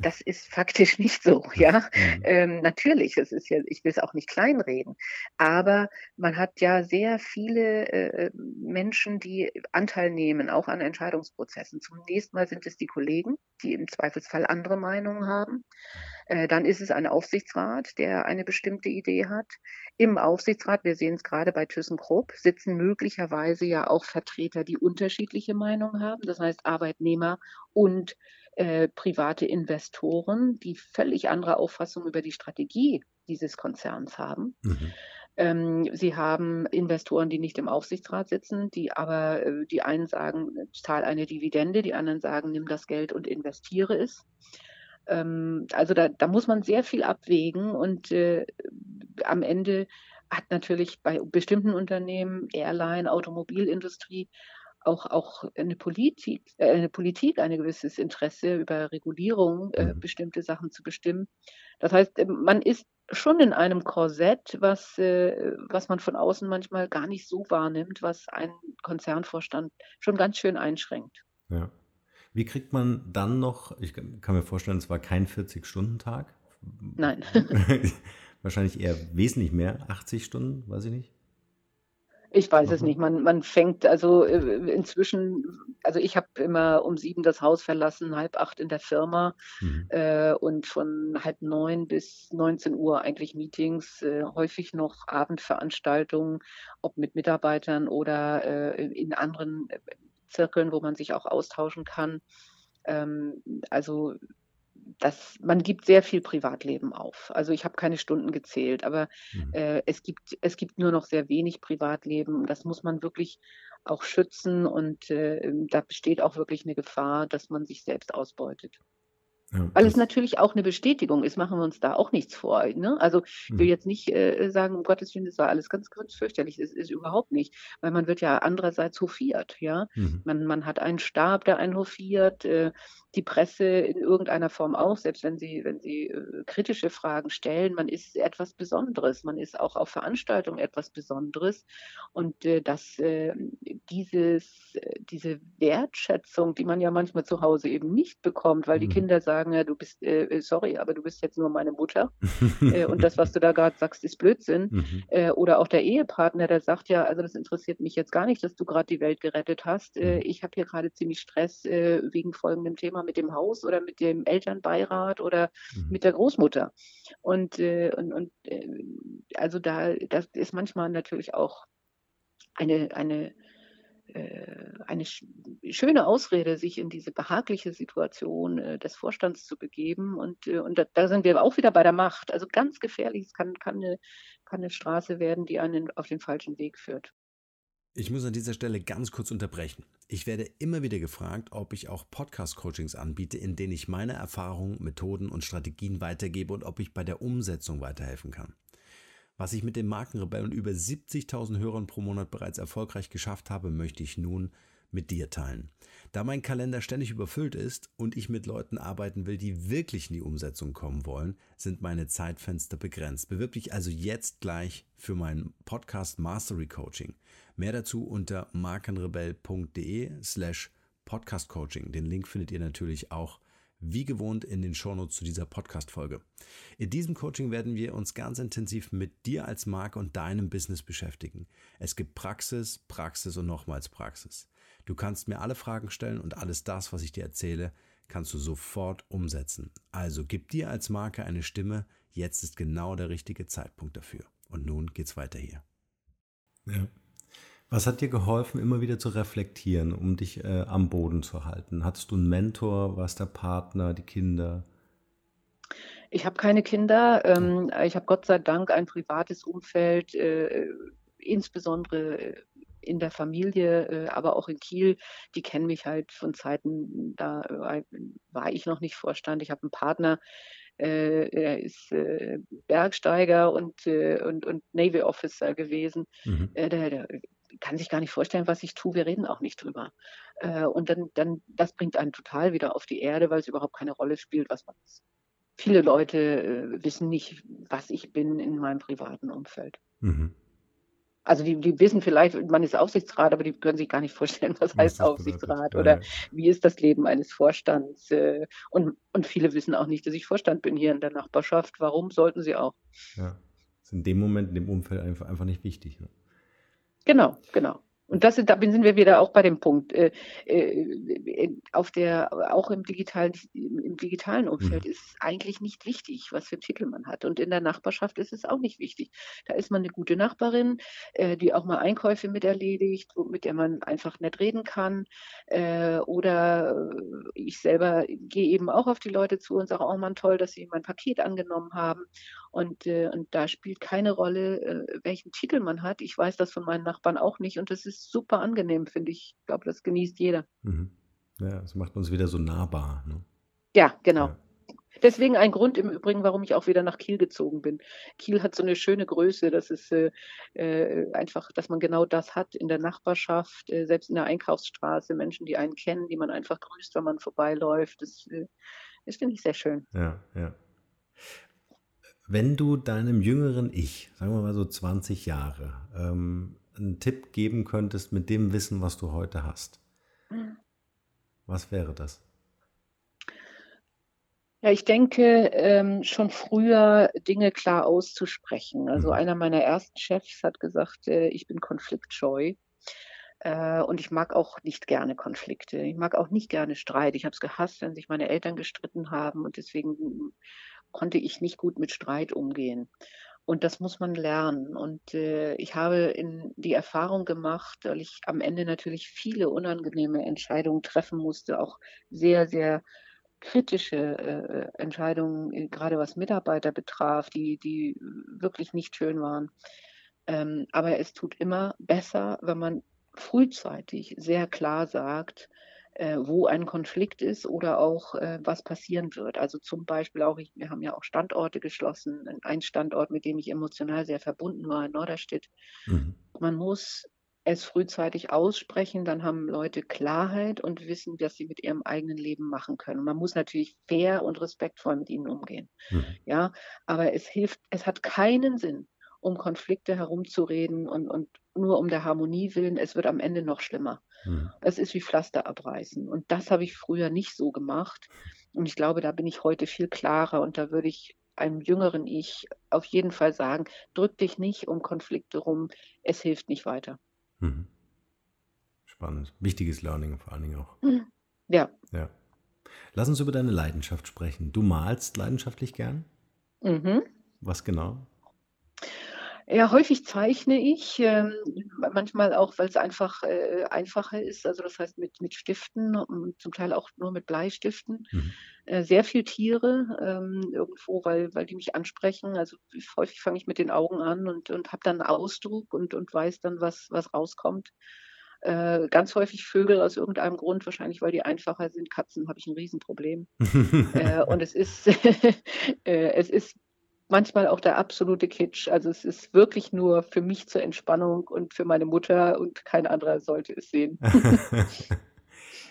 Das ist faktisch nicht so, ja. ähm, natürlich, es ist ja, ich will es auch nicht kleinreden, aber man hat ja sehr viele äh, Menschen, die Anteil nehmen, auch an Entscheidungsprozessen. Zunächst mal sind es die Kollegen, die im Zweifelsfall andere Meinungen haben. Äh, dann ist es ein Aufsichtsrat, der eine bestimmte Idee hat. Im Aufsichtsrat, wir sehen es gerade bei ThyssenKrupp, sitzen möglicherweise ja auch Vertreter, die unterschiedliche Meinungen haben. Das heißt Arbeitnehmer und äh, private Investoren, die völlig andere Auffassungen über die Strategie dieses Konzerns haben. Mhm. Sie haben Investoren, die nicht im Aufsichtsrat sitzen, die aber, die einen sagen, zahl eine Dividende, die anderen sagen, nimm das Geld und investiere es. Also da, da muss man sehr viel abwägen und äh, am Ende hat natürlich bei bestimmten Unternehmen, Airline, Automobilindustrie, auch, auch eine, Politik, äh, eine Politik ein gewisses Interesse über Regulierung, äh, bestimmte Sachen zu bestimmen. Das heißt, man ist schon in einem Korsett, was, äh, was man von außen manchmal gar nicht so wahrnimmt, was einen Konzernvorstand schon ganz schön einschränkt. Ja. Wie kriegt man dann noch, ich kann mir vorstellen, es war kein vierzig-Stunden-Tag? Nein. Wahrscheinlich eher wesentlich mehr, achtzig Stunden, weiß ich nicht. Ich weiß es nicht. Man, man fängt also inzwischen, also ich habe immer um sieben das Haus verlassen, halb acht in der Firma mhm. äh, und von halb neun bis neunzehn Uhr eigentlich Meetings, äh, häufig noch Abendveranstaltungen, ob mit Mitarbeitern oder äh, in anderen Zirkeln, wo man sich auch austauschen kann. Ähm, also Das, man gibt sehr viel Privatleben auf. Also ich habe keine Stunden gezählt, aber mhm. äh, es gibt, es gibt nur noch sehr wenig Privatleben. Das muss man wirklich auch schützen und äh, da besteht auch wirklich eine Gefahr, dass man sich selbst ausbeutet. Ja, weil es natürlich auch eine Bestätigung ist, machen wir uns da auch nichts vor. Ne? Also ich will jetzt nicht äh, sagen, um Gottes Willen, das war alles ganz, ganz fürchterlich. Es ist überhaupt nicht, weil man wird ja andererseits hofiert. Ja? Mhm. Man, man hat einen Stab, der einen hofiert, äh, die Presse in irgendeiner Form auch, selbst wenn sie, wenn sie äh, kritische Fragen stellen. Man ist etwas Besonderes, man ist auch auf Veranstaltungen etwas Besonderes. Und äh, dass äh, dieses, äh, diese Wertschätzung, die man ja manchmal zu Hause eben nicht bekommt, weil mhm. die Kinder sagen, sagen, ja, du bist, äh, sorry, aber du bist jetzt nur meine Mutter äh, und das, was du da gerade sagst, ist Blödsinn. Mhm. Äh, oder auch der Ehepartner, der sagt, ja, also das interessiert mich jetzt gar nicht, dass du gerade die Welt gerettet hast. Äh, ich habe hier gerade ziemlich Stress äh, wegen folgendem Thema mit dem Haus oder mit dem Elternbeirat oder mhm. mit der Großmutter. Und, äh, und, und äh, also da, das ist manchmal natürlich auch eine, eine eine schöne Ausrede, sich in diese behagliche Situation des Vorstands zu begeben. Und, und da, da sind wir auch wieder bei der Macht. Also ganz gefährlich, es kann, kann, eine, kann eine Straße werden, die einen auf den falschen Weg führt. Ich muss an dieser Stelle ganz kurz unterbrechen. Ich werde immer wieder gefragt, ob ich auch Podcast-Coachings anbiete, in denen ich meine Erfahrungen, Methoden und Strategien weitergebe und ob ich bei der Umsetzung weiterhelfen kann. Was ich mit den Markenrebellen über siebzigtausend Hörern pro Monat bereits erfolgreich geschafft habe, möchte ich nun mit dir teilen. Da mein Kalender ständig überfüllt ist und ich mit Leuten arbeiten will, die wirklich in die Umsetzung kommen wollen, sind meine Zeitfenster begrenzt. Bewirb dich also jetzt gleich für meinen Podcast Mastery Coaching. Mehr dazu unter markenrebell.de slash podcastcoaching. Den Link findet ihr natürlich auch wie gewohnt in den Shownotes zu dieser Podcast-Folge. In diesem Coaching werden wir uns ganz intensiv mit dir als Marke und deinem Business beschäftigen. Es gibt Praxis, Praxis und nochmals Praxis. Du kannst mir alle Fragen stellen und alles das, was ich dir erzähle, kannst du sofort umsetzen. Also gib dir als Marke eine Stimme. Jetzt ist genau der richtige Zeitpunkt dafür. Und nun geht's weiter hier. Ja. Was hat dir geholfen, immer wieder zu reflektieren, um dich äh, am Boden zu halten? Hattest du einen Mentor, warst der Partner, die Kinder? Ich habe keine Kinder. Ähm, ich habe Gott sei Dank ein privates Umfeld, äh, insbesondere in der Familie, äh, aber auch in Kiel. Die kennen mich halt von Zeiten, da äh, war ich noch nicht Vorstand. Ich habe einen Partner. Äh, er ist äh, Bergsteiger und, äh, und, und Navy Officer gewesen. Mhm. Äh, der, der kann sich gar nicht vorstellen, was ich tue. Wir reden auch nicht drüber. Äh, und dann, dann, das bringt einen total wieder auf die Erde, weil es überhaupt keine Rolle spielt, was man ist. Viele Leute äh, wissen nicht, was ich bin in meinem privaten Umfeld. Mhm. Also die, die wissen vielleicht, man ist Aufsichtsrat, aber die können sich gar nicht vorstellen, was heißt Aufsichtsrat oder wie ist das Leben eines Vorstands. Und, und viele wissen auch nicht, dass ich Vorstand bin hier in der Nachbarschaft. Warum sollten sie auch? Ja, ist in dem Moment, in dem Umfeld einfach, einfach nicht wichtig. Ne? Genau, genau. Und das sind, da sind wir wieder auch bei dem Punkt. Äh, äh, auf der, auch im digitalen, im digitalen Umfeld mhm. ist eigentlich nicht wichtig, was für Titel man hat. Und in der Nachbarschaft ist es auch nicht wichtig. Da ist man eine gute Nachbarin, äh, die auch mal Einkäufe miterledigt, mit der man einfach nett reden kann. Äh, oder ich selber gehe eben auch auf die Leute zu und sage, oh Mann, toll, dass sie mein Paket angenommen haben. Und, äh, und da spielt keine Rolle, äh, welchen Titel man hat. Ich weiß das von meinen Nachbarn auch nicht. Und das ist super angenehm, finde ich. Ich glaube, das genießt jeder. Mhm. Ja, das macht uns wieder so nahbar. Ne? Ja, genau. Ja. Deswegen ein Grund im Übrigen, warum ich auch wieder nach Kiel gezogen bin. Kiel hat so eine schöne Größe, dass es äh, äh, einfach, dass man genau das hat in der Nachbarschaft, äh, selbst in der Einkaufsstraße, Menschen, die einen kennen, die man einfach grüßt, wenn man vorbeiläuft. Das, äh, das finde ich sehr schön. Ja, ja. Wenn du deinem jüngeren Ich, sagen wir mal so zwanzig Jahre, ähm, einen Tipp geben könntest mit dem Wissen, was du heute hast, was wäre das? Ja, ich denke, ähm, schon früher Dinge klar auszusprechen. Also mhm. einer meiner ersten Chefs hat gesagt, äh, ich bin konfliktscheu. Und ich mag auch nicht gerne Konflikte. Ich mag auch nicht gerne Streit. Ich habe es gehasst, wenn sich meine Eltern gestritten haben. Und deswegen konnte ich nicht gut mit Streit umgehen. Und das muss man lernen. Und äh, ich habe in die Erfahrung gemacht, weil ich am Ende natürlich viele unangenehme Entscheidungen treffen musste, auch sehr, sehr kritische äh, Entscheidungen, gerade was Mitarbeiter betraf, die, die wirklich nicht schön waren. Ähm, aber es tut immer besser, wenn man frühzeitig sehr klar sagt, äh, wo ein Konflikt ist oder auch äh, was passieren wird. Also zum Beispiel auch, ich, wir haben ja auch Standorte geschlossen, ein Standort, mit dem ich emotional sehr verbunden war, in Norderstedt. Mhm. Man muss es frühzeitig aussprechen, dann haben Leute Klarheit und wissen, dass sie mit ihrem eigenen Leben machen können. Man muss natürlich fair und respektvoll mit ihnen umgehen. Mhm. Ja, aber es hilft, es hat keinen Sinn, um Konflikte herumzureden und, und nur um der Harmonie willen, es wird am Ende noch schlimmer. Hm. Es ist wie Pflaster abreißen. Und das habe ich früher nicht so gemacht. Und ich glaube, da bin ich heute viel klarer. Und da würde ich einem jüngeren Ich auf jeden Fall sagen, drück dich nicht um Konflikte rum, es hilft nicht weiter. Hm. Spannend. Wichtiges Learning vor allen Dingen auch. Hm. Ja. ja. Lass uns über deine Leidenschaft sprechen. Du malst leidenschaftlich gern? Mhm. Was genau? Ja, häufig zeichne ich, äh, manchmal auch, weil es einfach äh, einfacher ist, also das heißt mit, mit Stiften und zum Teil auch nur mit Bleistiften. Mhm. Äh, sehr viel Tiere ähm, irgendwo, weil, weil die mich ansprechen. Also häufig fange ich mit den Augen an und, und habe dann Ausdruck und, und weiß dann, was, was rauskommt. Äh, ganz häufig Vögel aus irgendeinem Grund, wahrscheinlich weil die einfacher sind. Katzen habe ich ein Riesenproblem. äh, und es ist, äh, es ist manchmal auch der absolute Kitsch. Also es ist wirklich nur für mich zur Entspannung und für meine Mutter und kein anderer sollte es sehen.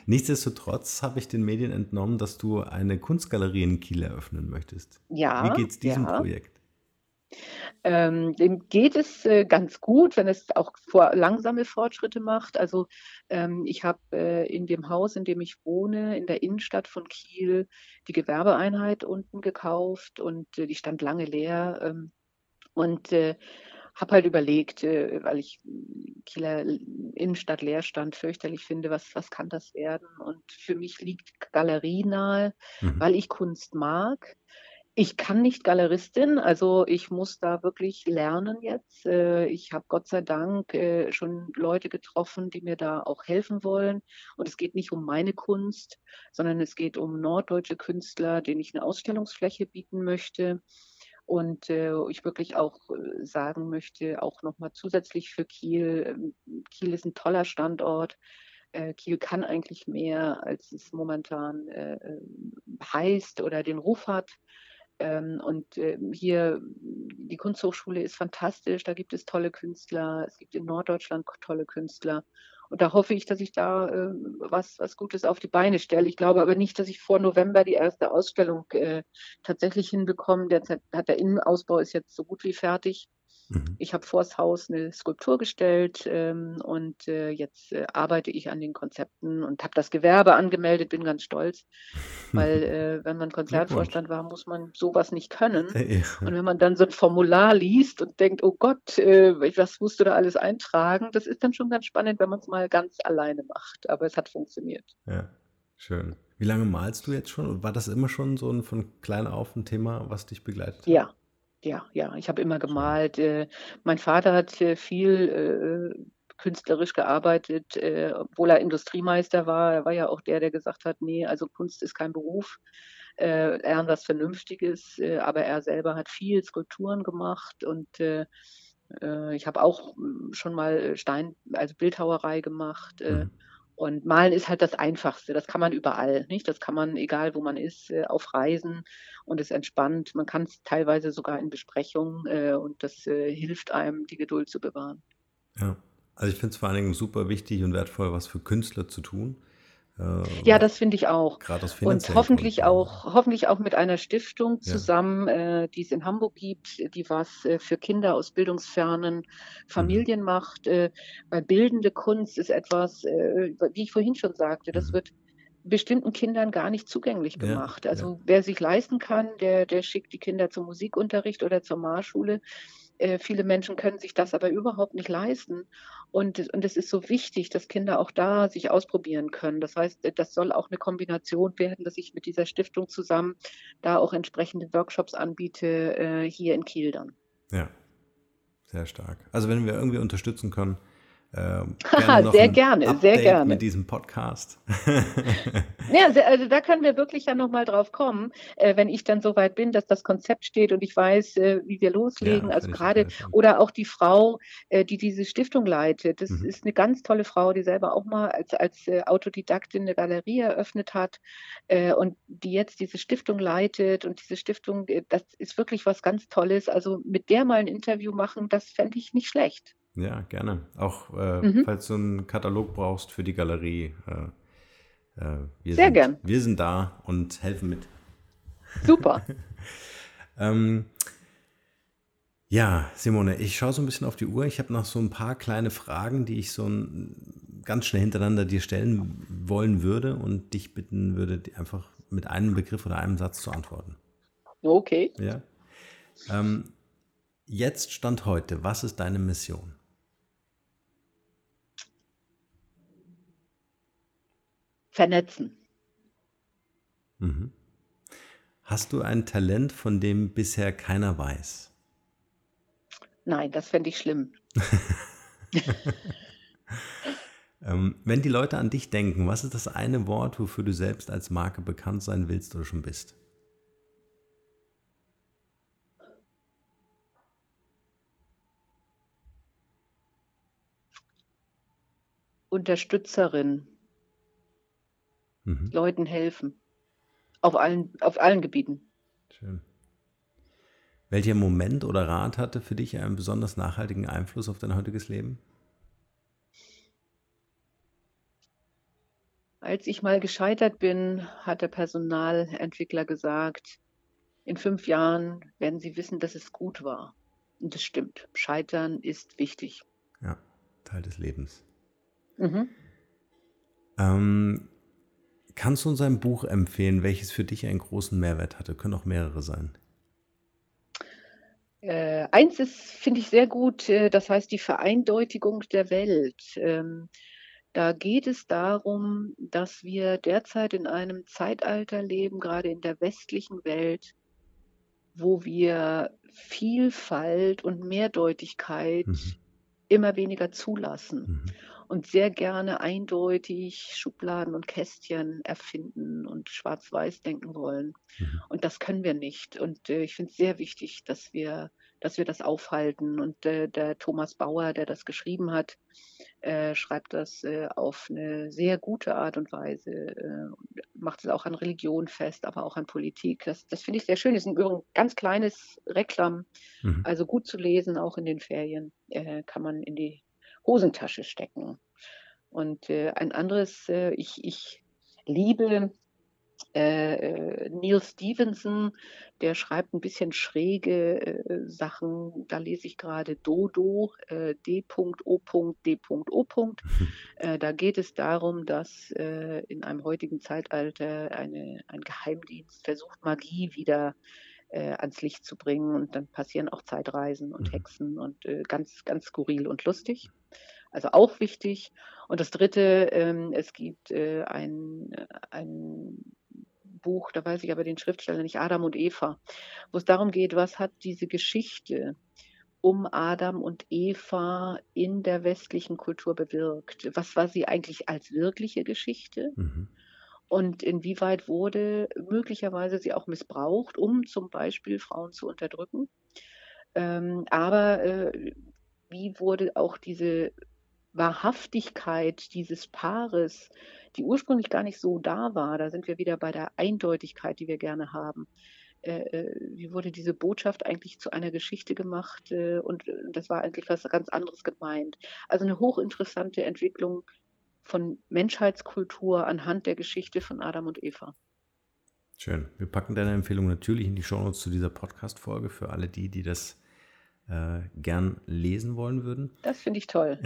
Nichtsdestotrotz habe ich den Medien entnommen, dass du eine Kunstgalerie in Kiel eröffnen möchtest. Ja. Wie geht es diesem ja. Projekt? Ähm, dem geht es äh, ganz gut, wenn es auch vor, langsame Fortschritte macht. Also ähm, ich habe äh, in dem Haus, in dem ich wohne, in der Innenstadt von Kiel, die Gewerbeeinheit unten gekauft und äh, die stand lange leer ähm, und äh, habe halt überlegt, äh, weil ich Kieler Innenstadt Leerstand fürchterlich finde, was, was kann das werden? Und für mich liegt Galerie nahe, mhm. weil ich Kunst mag. Ich kann nicht Galeristin, also ich muss da wirklich lernen jetzt. Ich habe Gott sei Dank schon Leute getroffen, die mir da auch helfen wollen. Und es geht nicht um meine Kunst, sondern es geht um norddeutsche Künstler, denen ich eine Ausstellungsfläche bieten möchte. Und äh, ich wirklich auch äh, sagen möchte, auch nochmal zusätzlich für Kiel, äh, Kiel ist ein toller Standort. Kiel kann eigentlich mehr, als es momentan äh, heißt oder den Ruf hat. Ähm, und äh, hier, die Kunsthochschule ist fantastisch, da gibt es tolle Künstler, es gibt in Norddeutschland tolle Künstler. Und da hoffe ich, dass ich da äh, was, was Gutes auf die Beine stelle. Ich glaube aber nicht, dass ich vor November die erste Ausstellung äh, tatsächlich hinbekomme. Derzeit hat der Innenausbau ist jetzt so gut wie fertig. Ich habe vors Haus eine Skulptur gestellt ähm, und äh, jetzt äh, arbeite ich an den Konzepten und habe das Gewerbe angemeldet, bin ganz stolz, weil äh, wenn man Konzernvorstand war, muss man sowas nicht können. Hey. Und wenn man dann so ein Formular liest und denkt, oh Gott, äh, was musst du da alles eintragen, das ist dann schon ganz spannend, wenn man es mal ganz alleine macht, aber es hat funktioniert. Ja, schön. Wie lange malst du jetzt schon? War das immer schon so ein von klein auf ein Thema, was dich begleitet hat? Ja. Ja, ja, ich habe immer gemalt. Äh, mein Vater hat äh, viel äh, künstlerisch gearbeitet, äh, obwohl er Industriemeister war. Er war ja auch der, der gesagt hat, nee, also Kunst ist kein Beruf. äh, eher was Vernünftiges, äh, aber er selber hat viel Skulpturen gemacht und äh, ich habe auch schon mal Stein, also Bildhauerei gemacht. Mhm. Und Malen ist halt das Einfachste. Das kann man überall, nicht? Das kann man, egal wo man ist, auf Reisen, und es entspannt. Man kann es teilweise sogar in Besprechungen, und das hilft einem, die Geduld zu bewahren. Ja, also ich finde es vor allen Dingen super wichtig und wertvoll, was für Künstler zu tun. Ja, das finde ich auch. Und hoffentlich auch, hoffentlich auch mit einer Stiftung zusammen, ja. äh, die es in Hamburg gibt, die was äh, für Kinder aus bildungsfernen Familien mhm. macht. Äh, weil bildende Kunst ist etwas, äh, wie ich vorhin schon sagte, das mhm. wird bestimmten Kindern gar nicht zugänglich gemacht. Ja, also ja. wer sich leisten kann, der, der schickt die Kinder zum Musikunterricht oder zur Marschule. Äh, viele Menschen können sich das aber überhaupt nicht leisten. Und, und es ist so wichtig, dass Kinder auch da sich ausprobieren können. Das heißt, das soll auch eine Kombination werden, dass ich mit dieser Stiftung zusammen da auch entsprechende Workshops anbiete, äh, hier in Kiel dann. Ja, sehr stark. Also wenn wir irgendwie unterstützen können, Ähm, gerne sehr gerne, Update sehr gerne. Mit diesem Podcast. Ja, also da können wir wirklich ja nochmal drauf kommen, äh, wenn ich dann soweit bin, dass das Konzept steht und ich weiß, äh, wie wir loslegen. Ja, also gerade, oder auch die Frau, äh, die diese Stiftung leitet. Das mhm. ist eine ganz tolle Frau, die selber auch mal als, als äh, Autodidaktin eine Galerie eröffnet hat, äh, und die jetzt diese Stiftung leitet. Und diese Stiftung, äh, das ist wirklich was ganz Tolles. Also mit der mal ein Interview machen, das fände ich nicht schlecht. Ja, gerne. Auch äh, mhm. falls du einen Katalog brauchst für die Galerie. Äh, äh, wir Sehr sind, gern. Wir sind da und helfen mit. Super. ähm, ja, Simone, ich schaue so ein bisschen auf die Uhr. Ich habe noch so ein paar kleine Fragen, die ich so ein, ganz schnell hintereinander dir stellen wollen würde und dich bitten würde, die einfach mit einem Begriff oder einem Satz zu antworten. Okay. Ja. Ähm, jetzt Stand heute, was ist deine Mission? Vernetzen. Mhm. Hast du ein Talent, von dem bisher keiner weiß? Nein, das fände ich schlimm. ähm, wenn die Leute an dich denken, was ist das eine Wort, wofür du selbst als Marke bekannt sein willst oder schon bist? Unterstützerin. Mhm. Leuten helfen. Auf allen, auf allen Gebieten. Schön. Welcher Moment oder Rat hatte für dich einen besonders nachhaltigen Einfluss auf dein heutiges Leben? Als ich mal gescheitert bin, hat der Personalentwickler gesagt, in fünf Jahren werden Sie wissen, dass es gut war. Und das stimmt. Scheitern ist wichtig. Ja, Teil des Lebens. Mhm. Ähm, kannst du uns ein Buch empfehlen, welches für dich einen großen Mehrwert hatte? Können auch mehrere sein. Äh, eins ist, finde ich, sehr gut, äh, das heißt die Vereindeutigung der Welt. Ähm, da geht es darum, dass wir derzeit in einem Zeitalter leben, gerade in der westlichen Welt, wo wir Vielfalt und Mehrdeutigkeit mhm. immer weniger zulassen. Mhm. Und sehr gerne eindeutig Schubladen und Kästchen erfinden und schwarz-weiß denken wollen. Mhm. Und das können wir nicht. Und äh, ich finde es sehr wichtig, dass wir, dass wir das aufhalten. Und äh, der Thomas Bauer, der das geschrieben hat, äh, schreibt das äh, auf eine sehr gute Art und Weise. Äh, macht es auch an Religion fest, aber auch an Politik. Das, das finde ich sehr schön. Das ist im Übrigen ein ganz kleines Reklam. Mhm. Also gut zu lesen, auch in den Ferien äh, kann man in die Hosentasche stecken. Und äh, ein anderes, äh, ich, ich liebe äh, Neil Stephenson, der schreibt ein bisschen schräge äh, Sachen. Da lese ich gerade Dodo, äh, D O D O Äh, da geht es darum, dass äh, in einem heutigen Zeitalter eine, ein Geheimdienst versucht, Magie wieder ans Licht zu bringen, und dann passieren auch Zeitreisen und mhm. Hexen und äh, ganz, ganz skurril und lustig. Also auch wichtig. Und das dritte, ähm, es gibt äh, ein, ein Buch, da weiß ich aber den Schriftsteller nicht, Adam und Eva, wo es darum geht, was hat diese Geschichte um Adam und Eva in der westlichen Kultur bewirkt? Was war sie eigentlich als wirkliche Geschichte? Mhm. und inwieweit wurde möglicherweise sie auch missbraucht, um zum Beispiel Frauen zu unterdrücken. Ähm, aber äh, wie wurde auch diese Wahrhaftigkeit dieses Paares, die ursprünglich gar nicht so da war, da sind wir wieder bei der Eindeutigkeit, die wir gerne haben, äh, wie wurde diese Botschaft eigentlich zu einer Geschichte gemacht äh, und das war eigentlich was ganz anderes gemeint. Also eine hochinteressante Entwicklung von Menschheitskultur anhand der Geschichte von Adam und Eva. Schön. Wir packen deine Empfehlung natürlich in die Shownotes zu dieser Podcast-Folge für alle die, die das äh, gern lesen wollen würden. Das finde ich toll.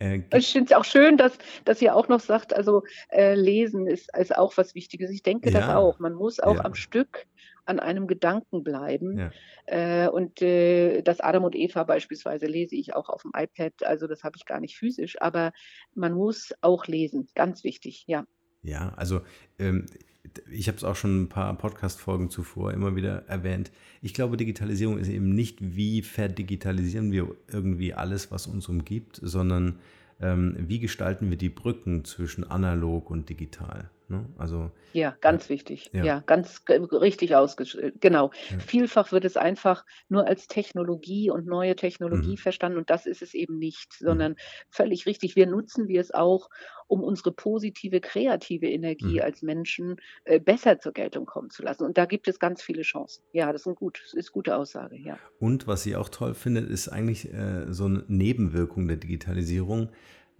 äh, ich finde es auch schön, dass, dass ihr auch noch sagt, also äh, lesen ist, ist auch was Wichtiges. Ich denke ja. das auch. Man muss auch ja. am Stück an einem Gedanken bleiben. Ja. Äh, und äh, das Adam und Eva beispielsweise lese ich auch auf dem iPad. Also das habe ich gar nicht physisch. Aber man muss auch lesen. Ganz wichtig, ja. Ja, also ähm, ich habe es auch schon ein paar Podcast-Folgen zuvor immer wieder erwähnt. Ich glaube, Digitalisierung ist eben nicht, wie verdigitalisieren wir irgendwie alles, was uns umgibt, sondern ähm, wie gestalten wir die Brücken zwischen analog und digital. Ne? Also, ja, ganz äh, wichtig. Ja, ja ganz g- richtig ausgeschrieben. Genau. Ja. Vielfach wird es einfach nur als Technologie und neue Technologie mhm. verstanden und das ist es eben nicht, sondern mhm. völlig richtig. Wir nutzen wir es auch, um unsere positive, kreative Energie mhm. als Menschen äh, besser zur Geltung kommen zu lassen. Und da gibt es ganz viele Chancen. Ja, das ist, ein gut, das ist eine gute Aussage. Ja. Und was ich auch toll finde, ist eigentlich äh, so eine Nebenwirkung der Digitalisierung.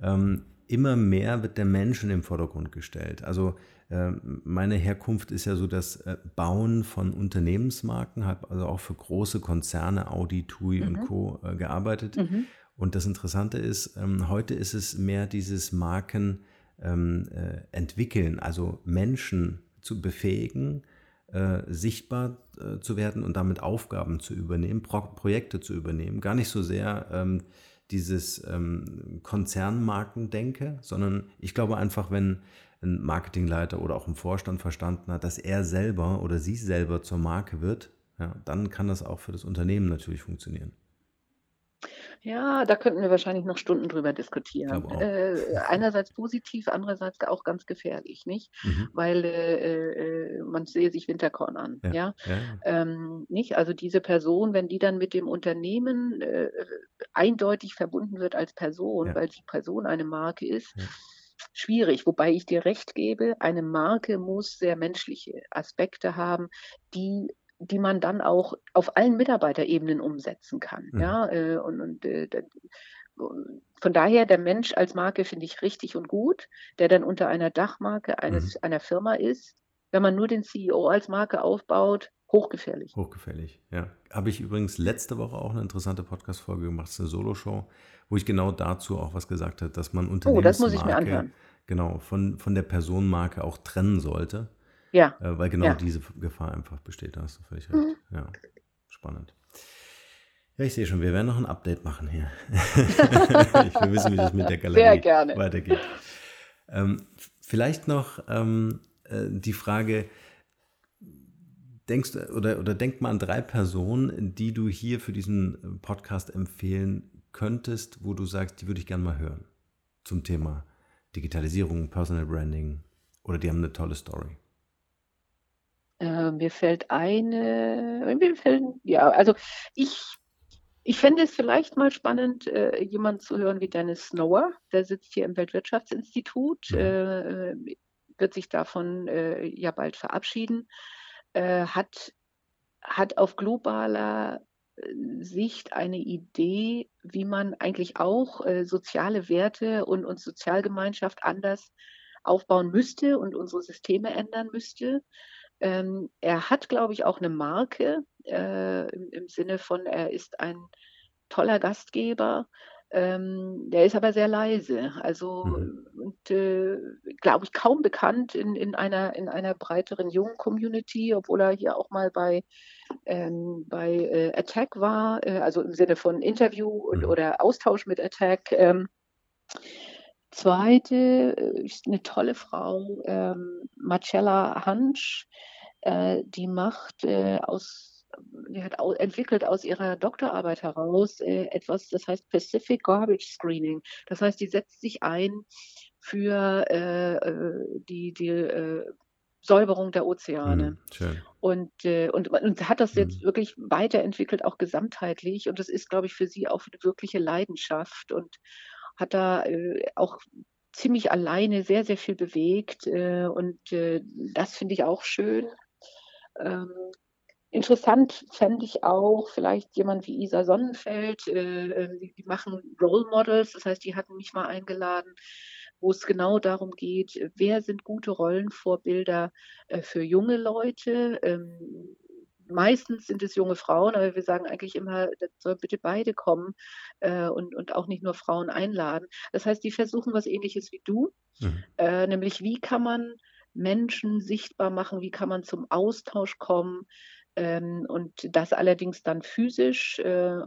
Ähm, Immer mehr wird der Mensch in den Vordergrund gestellt. Also äh, meine Herkunft ist ja so das äh, Bauen von Unternehmensmarken, habe also auch für große Konzerne, Audi, T U I mhm. und Co. Äh, gearbeitet. Mhm. Und das Interessante ist, ähm, heute ist es mehr dieses Marken ähm, äh, entwickeln, also Menschen zu befähigen, äh, sichtbar äh, zu werden und damit Aufgaben zu übernehmen, Pro- Projekte zu übernehmen. Gar nicht so sehr ähm, dieses ähm, Konzernmarkendenke, sondern ich glaube einfach, wenn ein Marketingleiter oder auch ein Vorstand verstanden hat, dass er selber oder sie selber zur Marke wird, ja, dann kann das auch für das Unternehmen natürlich funktionieren. Ja, da könnten wir wahrscheinlich noch Stunden drüber diskutieren. Äh, einerseits positiv, andererseits auch ganz gefährlich, nicht? Mhm. Weil äh, äh, man sehe sich Winterkorn an, ja. ja? ja. Ähm, nicht? Also diese Person, wenn die dann mit dem Unternehmen äh, eindeutig verbunden wird als Person, ja. weil die Person eine Marke ist, ja. schwierig, wobei ich dir recht gebe, eine Marke muss sehr menschliche Aspekte haben, die die man dann auch auf allen Mitarbeiterebenen umsetzen kann. Mhm. Ja, äh, und, und äh, von daher, der Mensch als Marke finde ich richtig und gut, der dann unter einer Dachmarke eines, mhm. einer Firma ist. Wenn man nur den C E O als Marke aufbaut, hochgefährlich. Hochgefährlich, ja. Habe ich übrigens letzte Woche auch eine interessante Podcast-Folge gemacht, eine Solo-Show, wo ich genau dazu auch was gesagt habe, dass man Unternehmensmarke, oh, das muss ich mir anhören. Genau, von, von der Personenmarke auch trennen sollte. Ja. Weil genau ja. diese Gefahr einfach besteht, da hast du völlig recht. Mhm. Ja, spannend. Ja, ich sehe schon, wir werden noch ein Update machen hier. Ich will wissen, wie das mit der Galerie weitergeht. Ähm, vielleicht noch ähm, äh, die Frage, denkst du oder, oder denk mal an drei Personen, die du hier für diesen Podcast empfehlen könntest, wo du sagst, die würde ich gerne mal hören zum Thema Digitalisierung, Personal Branding oder die haben eine tolle Story. Äh, mir fällt eine, mir fällt, ja, also ich, ich fände es vielleicht mal spannend, äh, jemanden zu hören wie Dennis Snower, der sitzt hier im Weltwirtschaftsinstitut, äh, wird sich davon äh, ja bald verabschieden, äh, hat, hat auf globaler Sicht eine Idee, wie man eigentlich auch äh, soziale Werte und, und Sozialgemeinschaft anders aufbauen müsste und unsere Systeme ändern müsste. Ähm, er hat, glaube ich, auch eine Marke äh, im, im Sinne von, er ist ein toller Gastgeber, ähm, der ist aber sehr leise, also mhm. und, äh, glaube ich, kaum bekannt in, in, einer, in einer breiteren jungen Community, obwohl er hier auch mal bei, ähm, bei äh, Attack war, äh, also im Sinne von Interview und, mhm. oder Austausch mit Attack. Ähm, Zweite ist eine tolle Frau, ähm, Marcella Hansch, äh, die macht äh, aus, die hat au- entwickelt aus ihrer Doktorarbeit heraus äh, etwas, das heißt Pacific Garbage Screening. Das heißt, die setzt sich ein für äh, die, die äh, Säuberung der Ozeane. Mhm, und, äh, und, und hat das jetzt mhm. wirklich weiterentwickelt, auch gesamtheitlich. Und das ist, glaube ich, für sie auch eine wirkliche Leidenschaft und hat da äh, auch ziemlich alleine sehr, sehr viel bewegt. Äh, und äh, das finde ich auch schön. Ähm, Interessant fände ich auch vielleicht jemand wie Isa Sonnenfeld, äh, die, die machen Role Models, das heißt, die hatten mich mal eingeladen, wo es genau darum geht, wer sind gute Rollenvorbilder äh, für junge Leute. Ähm, meistens sind es junge Frauen, aber wir sagen eigentlich immer, das soll bitte beide kommen äh, und, und auch nicht nur Frauen einladen. Das heißt, die versuchen was Ähnliches wie du, mhm. äh, nämlich wie kann man Menschen sichtbar machen, wie kann man zum Austausch kommen, und das allerdings dann physisch äh,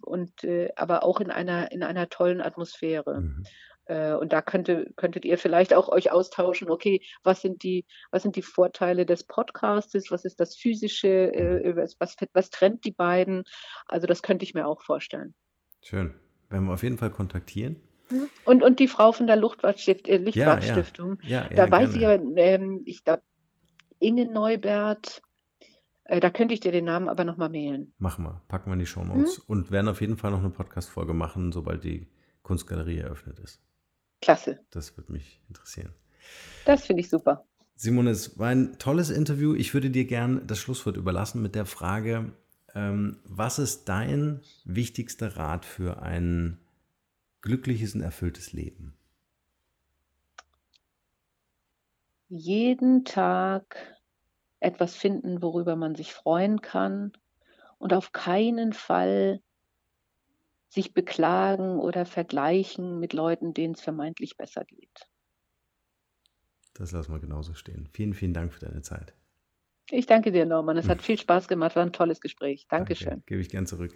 und äh, aber auch in einer in einer tollen Atmosphäre. Mhm. Äh, und da könnte, könntet ihr vielleicht auch euch austauschen, okay, was sind die, was sind die Vorteile des Podcastes, was ist das Physische, äh, was, was, was trennt die beiden? Also das könnte ich mir auch vorstellen. Schön. Werden wir auf jeden Fall kontaktieren. Und, und die Frau von der Luftfahrtstiftung. Ja, ja. Ja, ja, da weiß ich ja, ähm, ich glaube, Inge Neubert. Da könnte ich dir den Namen aber nochmal mailen. Machen wir, packen wir in die Shownotes. Mhm. Und werden auf jeden Fall noch eine Podcast-Folge machen, sobald die Kunstgalerie eröffnet ist. Klasse. Das würde mich interessieren. Das finde ich super. Simone, es war ein tolles Interview. Ich würde dir gerne das Schlusswort überlassen mit der Frage, ähm, was ist dein wichtigster Rat für ein glückliches und erfülltes Leben? Jeden Tag etwas finden, worüber man sich freuen kann und auf keinen Fall sich beklagen oder vergleichen mit Leuten, denen es vermeintlich besser geht. Das lassen wir genauso stehen. Vielen, vielen Dank für deine Zeit. Ich danke dir, Norman. Es hat viel Spaß gemacht. War ein tolles Gespräch. Dankeschön. Danke. Gebe ich gern zurück.